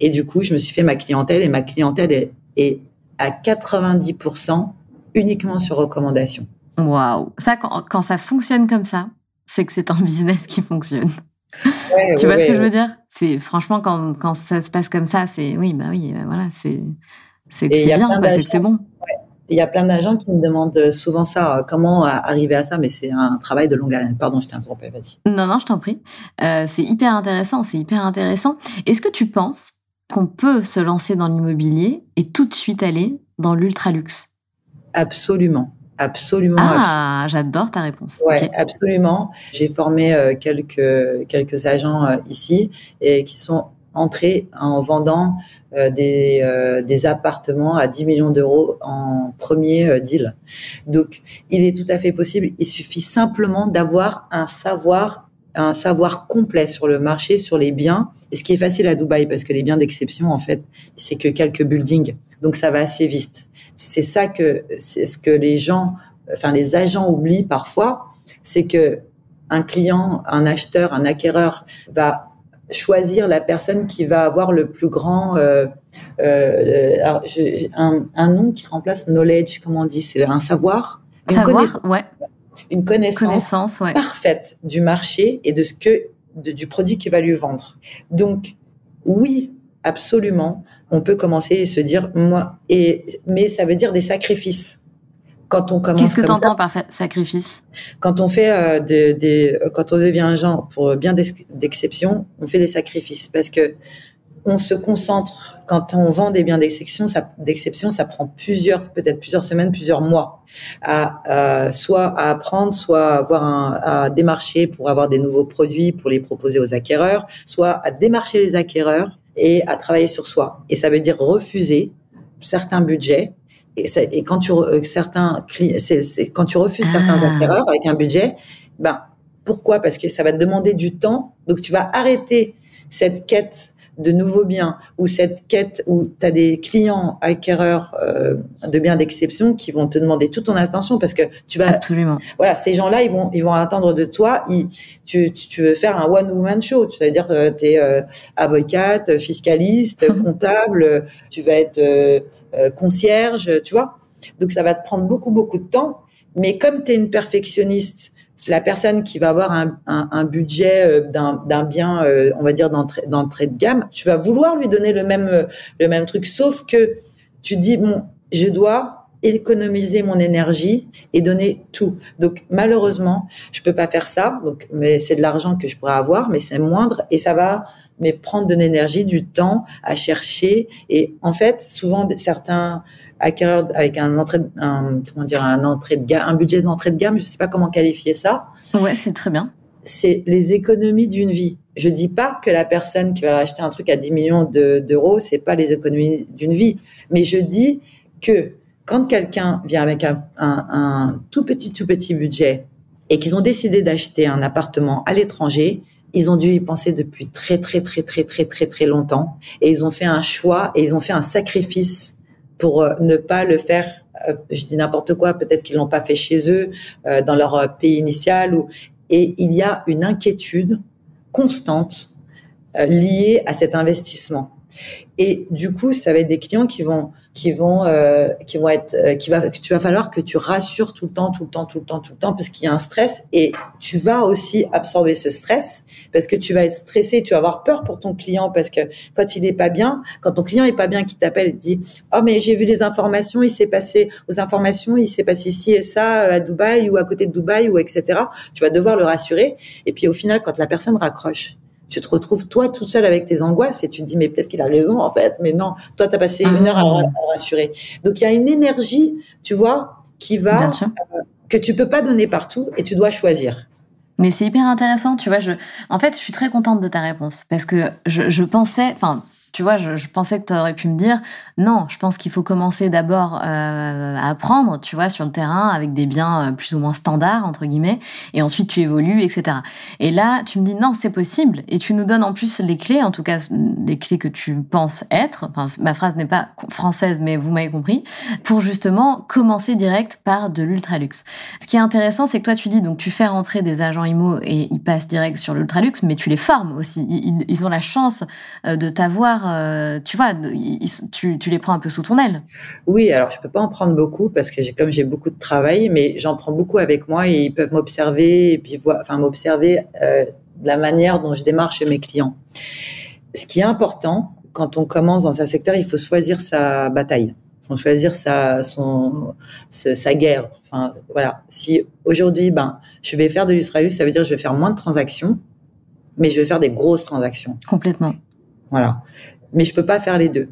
Et du coup, je me suis fait ma clientèle et ma clientèle est, est à quatre-vingt-dix pour cent uniquement sur recommandation. Waouh. Ça, quand, quand ça fonctionne comme ça, c'est que c'est un business qui fonctionne. Ouais, tu vois ouais, ce que ouais. je veux dire ? C'est franchement quand quand ça se passe comme ça, c'est oui bah oui bah voilà c'est c'est que c'est bien quoi, c'est que c'est bon. Ouais. Il y a plein d'agents qui me demandent souvent ça, comment arriver à ça, mais c'est un travail de longue haleine. Pardon, je t'ai interrompu, vas-y. Non non, je t'en prie. Euh, c'est hyper intéressant, c'est hyper intéressant. Est-ce que tu penses qu'on peut se lancer dans l'immobilier et tout de suite aller dans l'ultra luxe ? Absolument. Absolument. Ah, absolument. J'adore ta réponse. Ouais, okay. Absolument. J'ai formé euh, quelques quelques agents euh, ici et qui sont entrés en vendant euh, des euh, des appartements à dix millions d'euros en premier euh, deal. Donc, il est tout à fait possible. Il suffit simplement d'avoir un savoir un savoir complet sur le marché, sur les biens. Et ce qui est facile à Dubaï, parce que les biens d'exception, en fait, c'est que quelques buildings. Donc, ça va assez vite. C'est ça que, c'est ce que les gens, enfin, les agents oublient parfois, c'est que un client, un acheteur, un acquéreur va choisir la personne qui va avoir le plus grand, euh, euh, alors je, un, un nom qui remplace knowledge, comment on dit, c'est un savoir. Une savoir, connaiss- ouais. Une connaissance, connaissance ouais. parfaite du marché et de ce que, de, du produit qu'il va lui vendre. Donc, oui, absolument. On peut commencer et se dire, moi, et, mais ça veut dire des sacrifices. Quand on commence. Qu'est-ce que t'entends par sacrifice? Quand on fait, euh, des, des, quand on devient un genre pour bien d'exception, on fait des sacrifices parce que on se concentre. Quand on vend des biens d'exception, ça, d'exception, ça prend plusieurs, peut-être plusieurs semaines, plusieurs mois, à, à soit à apprendre, soit à avoir un, à démarcher pour avoir des nouveaux produits pour les proposer aux acquéreurs, soit à démarcher les acquéreurs et à travailler sur soi. Et ça veut dire refuser certains budgets. Et, ça, et quand tu euh, certains clients, c'est, c'est quand tu refuses ah. certains acquéreurs avec un budget, ben pourquoi ? Parce que ça va te demander du temps. Donc tu vas arrêter cette quête de nouveaux biens ou cette quête où tu as des clients acquéreurs euh, de biens d'exception qui vont te demander toute ton attention parce que tu vas absolument voilà ces gens-là ils vont ils vont attendre de toi ils, tu tu veux faire un one woman show, c'est-à-dire euh, tu es euh, avocate, fiscaliste, comptable, tu vas être euh, euh, concierge, tu vois. Donc ça va te prendre beaucoup beaucoup de temps, mais comme tu es une perfectionniste, la personne qui va avoir un, un, un budget d'un, d'un bien, euh, on va dire d'entrée, d'entrée de gamme, tu vas vouloir lui donner le même le même truc, sauf que tu dis bon, je dois économiser mon énergie et donner tout. Donc, malheureusement, je peux pas faire ça. Donc, mais c'est de l'argent que je pourrais avoir, mais c'est moindre et ça va, mais prendre de l'énergie, du temps à chercher. Et en fait, souvent, certains acquéreurs avec un entrée, un, comment dire, un entrée de gamme, un budget d'entrée de gamme, je sais pas comment qualifier ça. Ouais, c'est très bien. C'est les économies d'une vie. Je dis pas que la personne qui va acheter un truc à dix millions de, d'euros, c'est pas les économies d'une vie. Mais je dis que quand quelqu'un vient avec un, un, un tout petit, tout petit budget et qu'ils ont décidé d'acheter un appartement à l'étranger, ils ont dû y penser depuis très, très, très, très, très, très, très longtemps. Et ils ont fait un choix et ils ont fait un sacrifice pour ne pas le faire. Je dis n'importe quoi. Peut-être qu'ils l'ont pas fait chez eux, dans leur pays initial. Ou... Et il y a une inquiétude constante liée à cet investissement. Et du coup, ça va être des clients qui vont, qui vont, euh, qui vont être, euh, qui va, tu vas falloir que tu rassures tout le temps, tout le temps, tout le temps, tout le temps, parce qu'il y a un stress et tu vas aussi absorber ce stress parce que tu vas être stressé, tu vas avoir peur pour ton client parce que quand il est pas bien, quand ton client est pas bien, qui t'appelle et te dit, oh mais j'ai vu les informations, il s'est passé aux informations, il s'est passé ici et ça à Dubaï ou à côté de Dubaï ou et cetera. Tu vas devoir le rassurer et puis au final, quand la personne raccroche, tu te retrouves toi tout seul avec tes angoisses et tu te dis mais peut-être qu'il a raison en fait, mais non, toi t'as passé une heure à, à rassurer. Donc il y a une énergie, tu vois, qui va euh, que tu peux pas donner partout et tu dois choisir. Mais c'est hyper intéressant, tu vois. Je, en fait, je suis très contente de ta réponse parce que je, je pensais, enfin. Tu vois, je, je pensais que tu aurais pu me dire non, je pense qu'il faut commencer d'abord euh, à apprendre, tu vois, sur le terrain avec des biens euh, plus ou moins standards, entre guillemets, et ensuite tu évolues, et cetera. Et là, tu me dis non, c'est possible, et tu nous donnes en plus les clés, en tout cas les clés que tu penses être, enfin, ma phrase n'est pas française, mais vous m'avez compris, pour justement commencer direct par de l'ultraluxe. Ce qui est intéressant, c'est que toi, tu dis donc tu fais rentrer des agents I M O et ils passent direct sur l'ultraluxe, mais tu les formes aussi, ils, ils ont la chance de t'avoir. Euh, tu vois, tu, tu les prends un peu sous ton aile. Oui, alors je peux pas en prendre beaucoup parce que j'ai, comme j'ai beaucoup de travail, mais j'en prends beaucoup avec moi et ils peuvent m'observer et puis voir, enfin m'observer euh, de la manière dont je démarche mes clients. Ce qui est important quand on commence dans un secteur, il faut choisir sa bataille, faut choisir sa son sa guerre. Enfin voilà, si aujourd'hui, ben je vais faire de l'ultraluxe, ça veut dire que je vais faire moins de transactions, mais je vais faire des grosses transactions. Complètement. Voilà. Mais je peux pas faire les deux.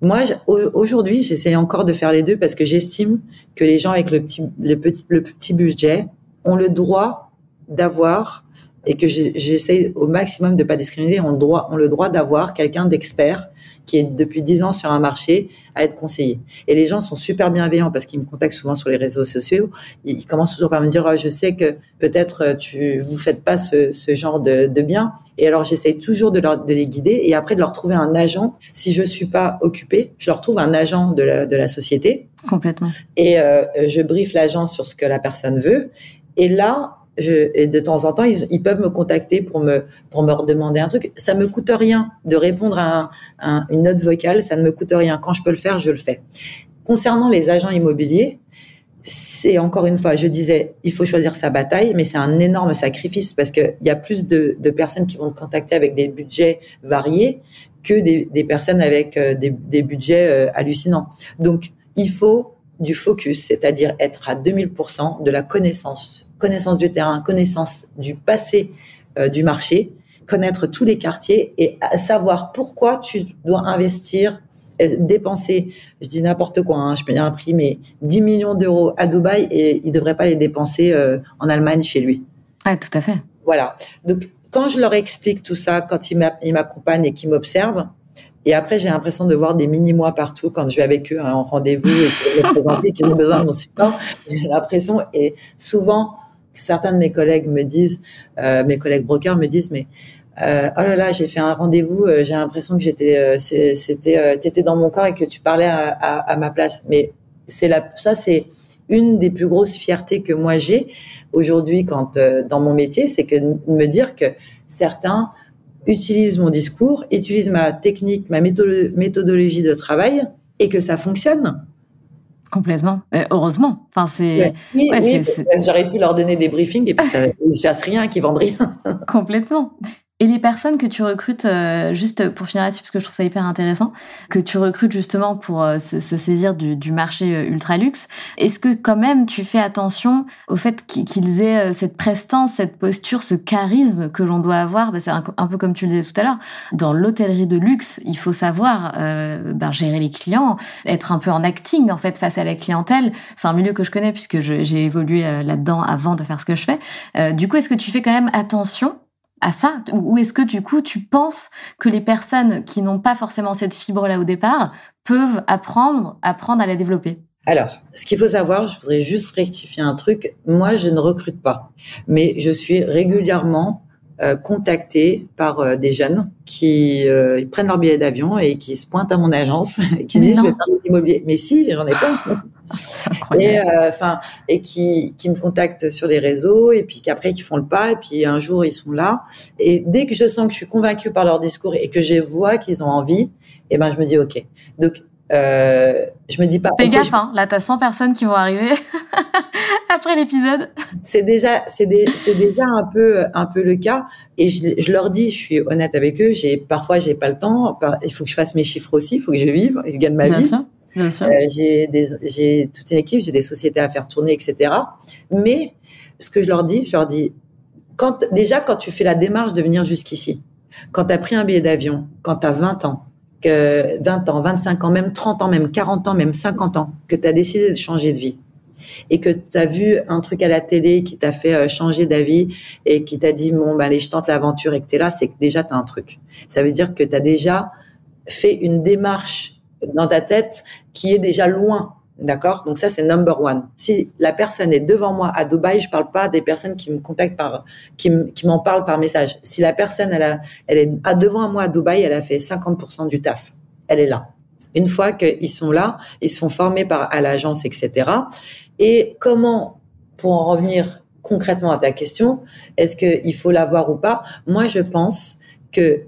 Moi, aujourd'hui, j'essaie encore de faire les deux parce que j'estime que les gens avec le petit, le petit, le petit budget ont le droit d'avoir et que j'essaie au maximum de pas discriminer, ont le droit, ont le droit d'avoir quelqu'un d'expert qui est depuis dix ans sur un marché à être conseillé. Et les gens sont super bienveillants parce qu'ils me contactent souvent sur les réseaux sociaux. Ils commencent toujours par me dire, oh, je sais que peut-être tu, vous faites pas ce, ce genre de, de bien. Et alors, j'essaye toujours de, leur, de les guider et après de leur trouver un agent. Si je suis pas occupée, je leur trouve un agent de la, de la société. Complètement. Et euh, je briefe l'agent sur ce que la personne veut. Et là, Je, et de temps en temps, ils, ils peuvent me contacter pour me pour me redemander un truc. Ça me coûte rien de répondre à, un, à une note vocale. Ça ne me coûte rien. Quand je peux le faire, je le fais. Concernant les agents immobiliers, c'est encore une fois, je disais, il faut choisir sa bataille, mais c'est un énorme sacrifice parce que il y a plus de, de personnes qui vont me contacter avec des budgets variés que des, des personnes avec des, des budgets hallucinants. Donc, il faut du focus, c'est-à-dire être à deux mille pour cent de la connaissance, connaissance du terrain, connaissance du passé euh, du marché, connaître tous les quartiers et savoir pourquoi tu dois investir, euh, dépenser, je dis n'importe quoi, hein, je peux dire un prix, mais dix millions d'euros à Dubaï et il devrait pas les dépenser euh, en Allemagne chez lui. Ah, tout à fait. Voilà. Donc, quand je leur explique tout ça, quand ils, m'a, ils m'accompagnent et qu'ils m'observent, et après, j'ai l'impression de voir des mini-mois partout quand je vais avec eux hein, en rendez-vous et de présenter qu'ils ont besoin de mon support. J'ai l'impression, et souvent, certains de mes collègues me disent, euh, mes collègues brokers me disent, mais euh, oh là là, j'ai fait un rendez-vous, euh, j'ai l'impression que j'étais, euh, c'est, c'était, euh, t'étais dans mon corps et que tu parlais à, à, à ma place. Mais c'est la, ça, c'est une des plus grosses fiertés que moi j'ai aujourd'hui quand euh, dans mon métier, c'est que de me dire que certains utilise mon discours, utilise ma technique, ma méthodologie de travail et que ça fonctionne. Complètement. Euh, heureusement. Enfin, c'est... Oui, ouais, oui, c'est, c'est... j'aurais pu leur donner des briefings et puis ça, ils ne fassent rien, qu'ils vendent rien. Complètement. Et les personnes que tu recrutes, euh, juste pour finir là-dessus, parce que je trouve ça hyper intéressant, que tu recrutes justement pour euh, se, se saisir du, du marché ultra-luxe, est-ce que quand même tu fais attention au fait qu'ils aient cette prestance, cette posture, ce charisme que l'on doit avoir? Ben, c'est un, un peu comme tu le disais tout à l'heure, dans l'hôtellerie de luxe, il faut savoir euh, ben, gérer les clients, être un peu en acting en fait face à la clientèle. C'est un milieu que je connais puisque je, j'ai évolué euh, là-dedans avant de faire ce que je fais. Euh, du coup, est-ce que tu fais quand même attention à ça? Ou est-ce que du coup tu penses que les personnes qui n'ont pas forcément cette fibre là au départ peuvent apprendre, apprendre à la développer? Alors, ce qu'il faut savoir, je voudrais juste rectifier un truc. Moi, je ne recrute pas, mais je suis régulièrement euh, contactée par euh, des jeunes qui euh, ils prennent leur billet d'avion et qui se pointent à mon agence et qui mais disent non. Je vais faire de l'immobilier. Mais si, j'en ai pas. Et enfin, euh, et qui qui me contactent sur les réseaux et puis qu'après qui font le pas et puis un jour ils sont là et dès que je sens que je suis convaincue par leur discours et que je vois qu'ils ont envie, et ben je me dis ok. Donc euh, je me dis pas. Fais okay, gaffe, je... hein, là t'as cent personnes qui vont arriver après l'épisode. C'est déjà c'est des c'est déjà un peu un peu le cas et je, je leur dis, je suis honnête avec eux, j'ai parfois j'ai pas le temps, il faut que je fasse mes chiffres aussi, il faut que je vive, je gagne ma Bien vie. Sûr. Euh, j'ai, des, j'ai toute une équipe, j'ai des sociétés à faire tourner, et cetera. Mais ce que je leur dis, je leur dis, quand, déjà quand tu fais la démarche de venir jusqu'ici, quand tu as pris un billet d'avion, quand tu as vingt ans, que vingt ans, vingt-cinq ans, même trente ans, même quarante ans, même cinquante ans, que tu as décidé de changer de vie et que tu as vu un truc à la télé qui t'a fait changer d'avis et qui t'a dit, bon, ben, allez, je tente l'aventure et que tu es là, c'est que déjà tu as un truc. Ça veut dire que tu as déjà fait une démarche dans ta tête qui est déjà loin, d'accord? Donc ça, c'est number one. Si la personne est devant moi à Dubaï, je parle pas des personnes qui me contactent par, qui, m, qui m'en parlent par message. Si la personne, elle a, elle est à devant moi à Dubaï, elle a fait cinquante pour cent du taf. Elle est là. Une fois qu'ils sont là, ils se font former par, à l'agence, et cetera. Et comment, pour en revenir concrètement à ta question, est-ce qu'il faut l'avoir ou pas? Moi, je pense que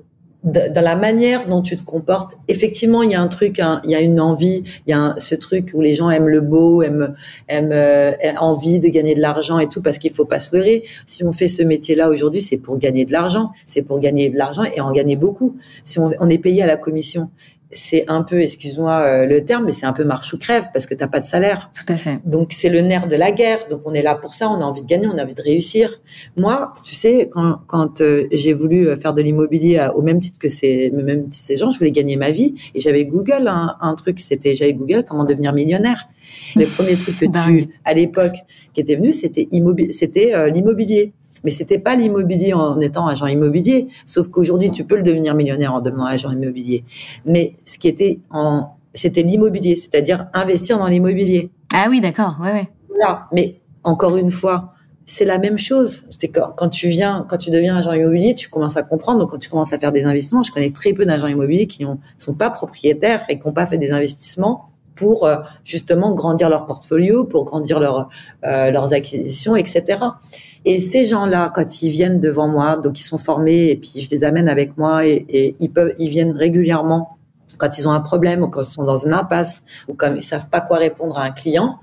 dans la manière dont tu te comportes, effectivement, il y a un truc, hein, il y a une envie, il y a un, ce truc où les gens aiment le beau, aiment, aiment euh, envie de gagner de l'argent et tout, parce qu'il faut pas se leurrer. Si on fait ce métier-là aujourd'hui, c'est pour gagner de l'argent, c'est pour gagner de l'argent et en gagner beaucoup. Si on, on est payé à la commission, c'est un peu, excuse-moi euh, le terme, mais c'est un peu marche ou crève parce que t'as pas de salaire. Tout à fait. Donc c'est le nerf de la guerre. Donc on est là pour ça, on a envie de gagner, on a envie de réussir. Moi, tu sais, quand quand euh, j'ai voulu faire de l'immobilier à, au même titre que ces même titre ces gens, je voulais gagner ma vie et j'avais Google un, un truc, c'était j'avais Google comment devenir millionnaire. Le premier truc que tu à l'époque qui était venu, c'était immobilier, c'était euh, l'immobilier. Mais c'était pas l'immobilier en étant agent immobilier. Sauf qu'aujourd'hui, tu peux le devenir millionnaire en devenant agent immobilier. Mais ce qui était en, c'était l'immobilier, c'est-à-dire investir dans l'immobilier. Ah oui, d'accord, ouais, ouais. Voilà. Mais encore une fois, c'est la même chose. C'est quand, quand tu viens, quand tu deviens agent immobilier, tu commences à comprendre. Donc, quand tu commences à faire des investissements, je connais très peu d'agents immobiliers qui ont, sont pas propriétaires et qui ont pas fait des investissements pour euh, justement grandir leur portfolio, pour grandir leur, euh, leurs acquisitions, et cetera. Et ces gens-là, quand ils viennent devant moi, donc ils sont formés et puis je les amène avec moi et, et ils peuvent, ils viennent régulièrement quand ils ont un problème ou quand ils sont dans une impasse ou quand ils savent pas quoi répondre à un client,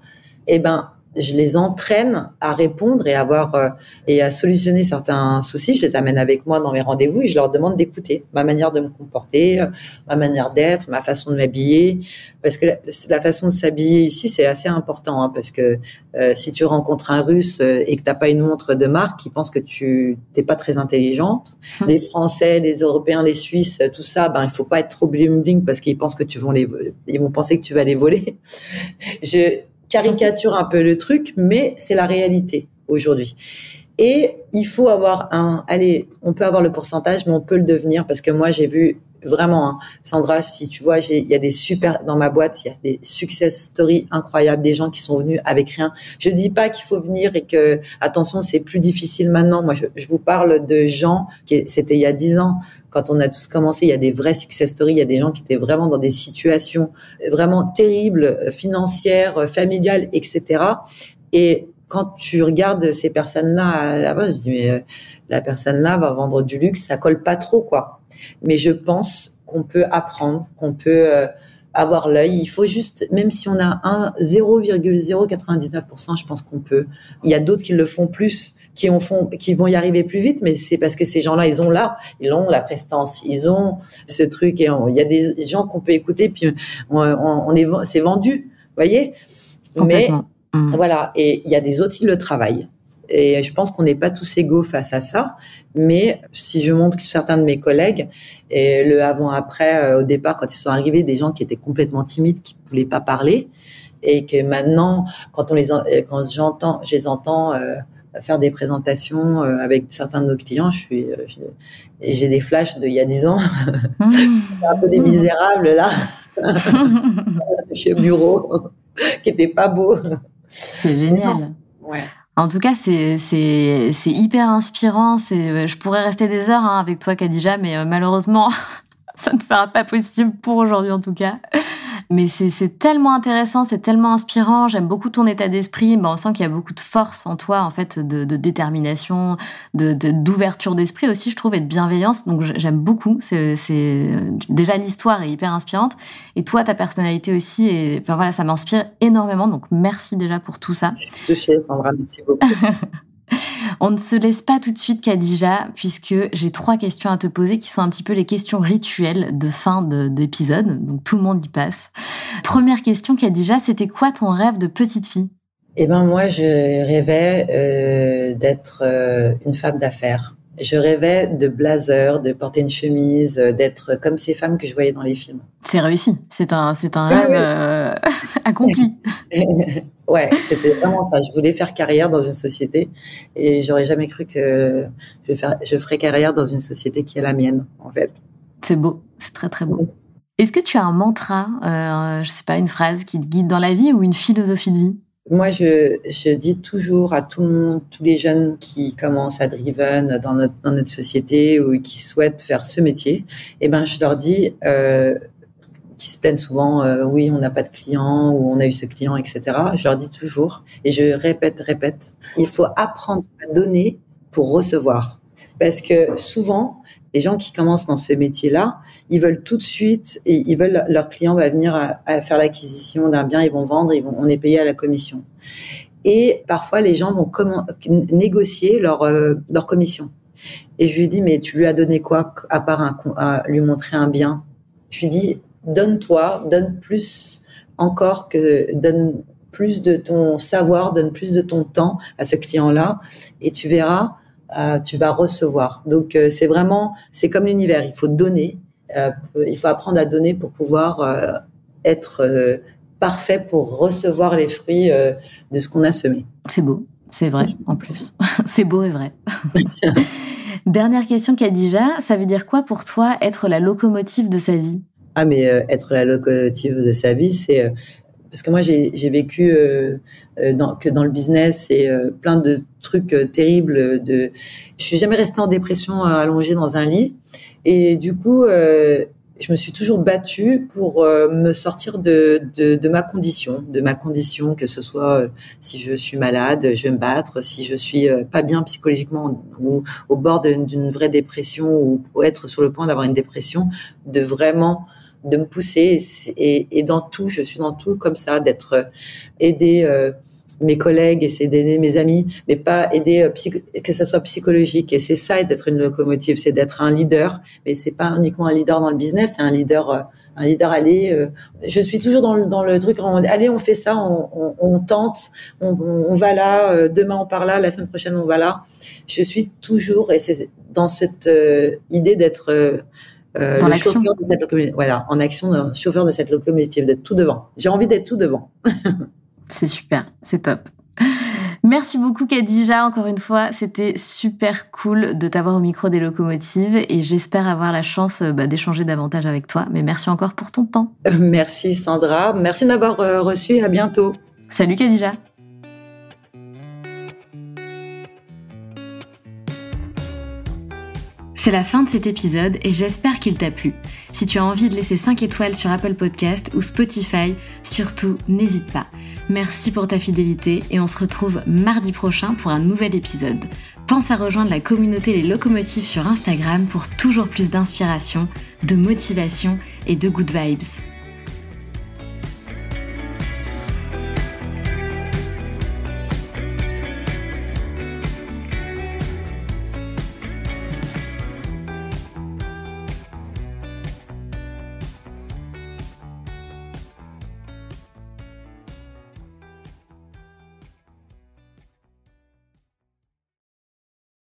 eh ben je les entraîne à répondre et à avoir euh, et à solutionner certains soucis. Je les amène avec moi dans mes rendez-vous et je leur demande d'écouter ma manière de me comporter, euh, ma manière d'être, ma façon de m'habiller, parce que la, la façon de s'habiller ici c'est assez important, hein, parce que euh, si tu rencontres un Russe et que t'as pas une montre de marque, ils pensent que tu t'es pas très intelligente. Mmh. Les Français, les Européens, les Suisses, tout ça, ben il faut pas être trop bling bling parce qu'ils pensent que tu vont les, ils vont penser que tu vas les voler. je caricature un peu le truc, mais c'est la réalité aujourd'hui. Et il faut avoir un... Allez, on peut avoir le pourcentage, mais on peut le devenir, parce que moi, j'ai vu vraiment... Hein, Sandra, si tu vois, il y a des super... Dans ma boîte, il y a des success stories incroyables, des gens qui sont venus avec rien. Je dis pas qu'il faut venir et que... Attention, c'est plus difficile maintenant. Moi, je, je vous parle de gens... qui C'était il y a dix ans, quand on a tous commencé, il y a des vraies success stories, il y a des gens qui étaient vraiment dans des situations vraiment terribles, financières, familiales, et cetera. Et quand tu regardes ces personnes-là, là-bas, je dis, mais la personne-là va vendre du luxe, ça colle pas trop, quoi. Mais je pense qu'on peut apprendre, qu'on peut avoir l'œil. Il faut juste, même si on a un zéro virgule zéro quatre-vingt-dix-neuf pour cent, je pense qu'on peut. Il y a d'autres qui le font plus, qui ont font, qui vont y arriver plus vite, mais c'est parce que ces gens-là, ils ont là, ils ont la prestance, ils ont ce truc, et il y a des gens qu'on peut écouter, puis on, on est, c'est vendu, voyez. Mais mmh. voilà, et il y a des autres qui le travaillent. Et je pense qu'on n'est pas tous égaux face à ça. Mais si je montre certains de mes collègues, et le avant-après, euh, au départ, quand ils sont arrivés, des gens qui étaient complètement timides, qui ne voulaient pas parler, et que maintenant, quand on les, quand j'entends, je les entends euh, faire des présentations euh, avec certains de nos clients, je suis, je, j'ai des flashs d'il y a dix ans. Mmh. C'est un peu des misérables, là, chez bureau, qui n'étaient pas beaux. C'est génial. Ouais. En tout cas, c'est, c'est, c'est hyper inspirant. C'est, je pourrais rester des heures hein, avec toi, Khadija, mais euh, malheureusement, ça ne sera pas possible pour aujourd'hui, en tout cas. Mais c'est, c'est tellement intéressant, c'est tellement inspirant. J'aime beaucoup ton état d'esprit. Ben, on sent qu'il y a beaucoup de force en toi, en fait, de, de détermination, de, de, d'ouverture d'esprit aussi, je trouve, et de bienveillance. Donc, j'aime beaucoup. C'est, c'est... Déjà, l'histoire est hyper inspirante. Et toi, ta personnalité aussi. Et... Enfin, voilà, ça m'inspire énormément. Donc, merci déjà pour tout ça. Je suis touchée, Sandra. Merci beaucoup. On ne se laisse pas tout de suite, Khadija, puisque j'ai trois questions à te poser qui sont un petit peu les questions rituelles de fin de, d'épisode. Donc, tout le monde y passe. Première question, Khadija, c'était quoi ton rêve de petite fille ? Eh ben, moi, je rêvais euh, d'être euh, une femme d'affaires. Je rêvais de blazer, de porter une chemise, d'être comme ces femmes que je voyais dans les films. C'est réussi. C'est un, c'est un ouais, rêve ouais. Euh, accompli. Ouais, c'était vraiment ça. Je voulais faire carrière dans une société et j'aurais jamais cru que je, faire, je ferais carrière dans une société qui est la mienne, en fait. C'est beau. C'est très, très beau. Est-ce que tu as un mantra, euh, je sais pas, une phrase qui te guide dans la vie ou une philosophie de vie ? Moi, je, je dis toujours à tout le monde, tous les jeunes qui commencent à Driven dans notre, dans notre société ou qui souhaitent faire ce métier, eh ben, je leur dis, euh, qui se plaignent souvent, euh, oui, on n'a pas de clients ou on a eu ce client, et cetera. Je leur dis toujours, et je répète, répète, il faut apprendre à donner pour recevoir. Parce que souvent, les gens qui commencent dans ce métier-là, ils veulent tout de suite, et ils veulent, leur client va venir à, à faire l'acquisition d'un bien, ils vont vendre, ils vont, on est payé à la commission. Et parfois, les gens vont comment, négocier leur, euh, leur commission. Et je lui dis, mais tu lui as donné quoi à part un, à lui montrer un bien? Je lui dis, donne-toi, donne plus encore que, donne plus de ton savoir, donne plus de ton temps à ce client-là, et tu verras, euh, tu vas recevoir. Donc, euh, c'est vraiment, c'est comme l'univers, il faut donner. Euh, il faut apprendre à donner pour pouvoir euh, être euh, parfait pour recevoir les fruits euh, de ce qu'on a semé. C'est beau, c'est vrai en plus. C'est beau et vrai. Dernière question, Khadija, ça veut dire quoi pour toi être la locomotive de sa vie ? Ah mais euh, être la locomotive de sa vie, c'est... Euh, parce que moi, j'ai, j'ai vécu euh, dans, que dans le business et euh, plein de trucs euh, terribles. De... Je suis jamais restée en dépression euh, allongée dans un lit. Et du coup, euh, je me suis toujours battue pour euh, me sortir de, de, de ma condition, de ma condition, que ce soit euh, si je suis malade, je vais me battre, si je suis euh, pas bien psychologiquement ou au bord d'une, d'une vraie dépression ou, ou être sur le point d'avoir une dépression, de vraiment de me pousser et, et, et dans tout, je suis dans tout comme ça, d'être euh, aidée. Euh, mes collègues, essayer d'aider mes amis, mais pas aider euh, psych... que ça soit psychologique. Et c'est ça, d'être une locomotive, c'est d'être un leader, mais c'est pas uniquement un leader dans le business, c'est un leader, euh, un leader. Allez, euh... je suis toujours dans le dans le truc. On... Allez, on fait ça, on, on, on tente, on, on, on va là. Euh, demain, on part là. La semaine prochaine, on va là. Je suis toujours et c'est dans cette euh, idée d'être euh, euh, dans le l'action. Chauffeur de cette locomotive. Voilà, en action, le chauffeur de cette locomotive, d'être tout devant. J'ai envie d'être tout devant. C'est super, c'est top. Merci beaucoup Khadija, encore une fois, c'était super cool de t'avoir au micro des locomotives et j'espère avoir la chance bah, d'échanger davantage avec toi. Mais merci encore pour ton temps. Merci Sandra, merci d'avoir reçu et à bientôt. Salut Khadija. C'est la fin de cet épisode et j'espère qu'il t'a plu. Si tu as envie de laisser cinq étoiles sur Apple Podcast ou Spotify, surtout n'hésite pas. Merci pour ta fidélité et on se retrouve mardi prochain pour un nouvel épisode. Pense à rejoindre la communauté Les Locomotives sur Instagram pour toujours plus d'inspiration, de motivation et de good vibes.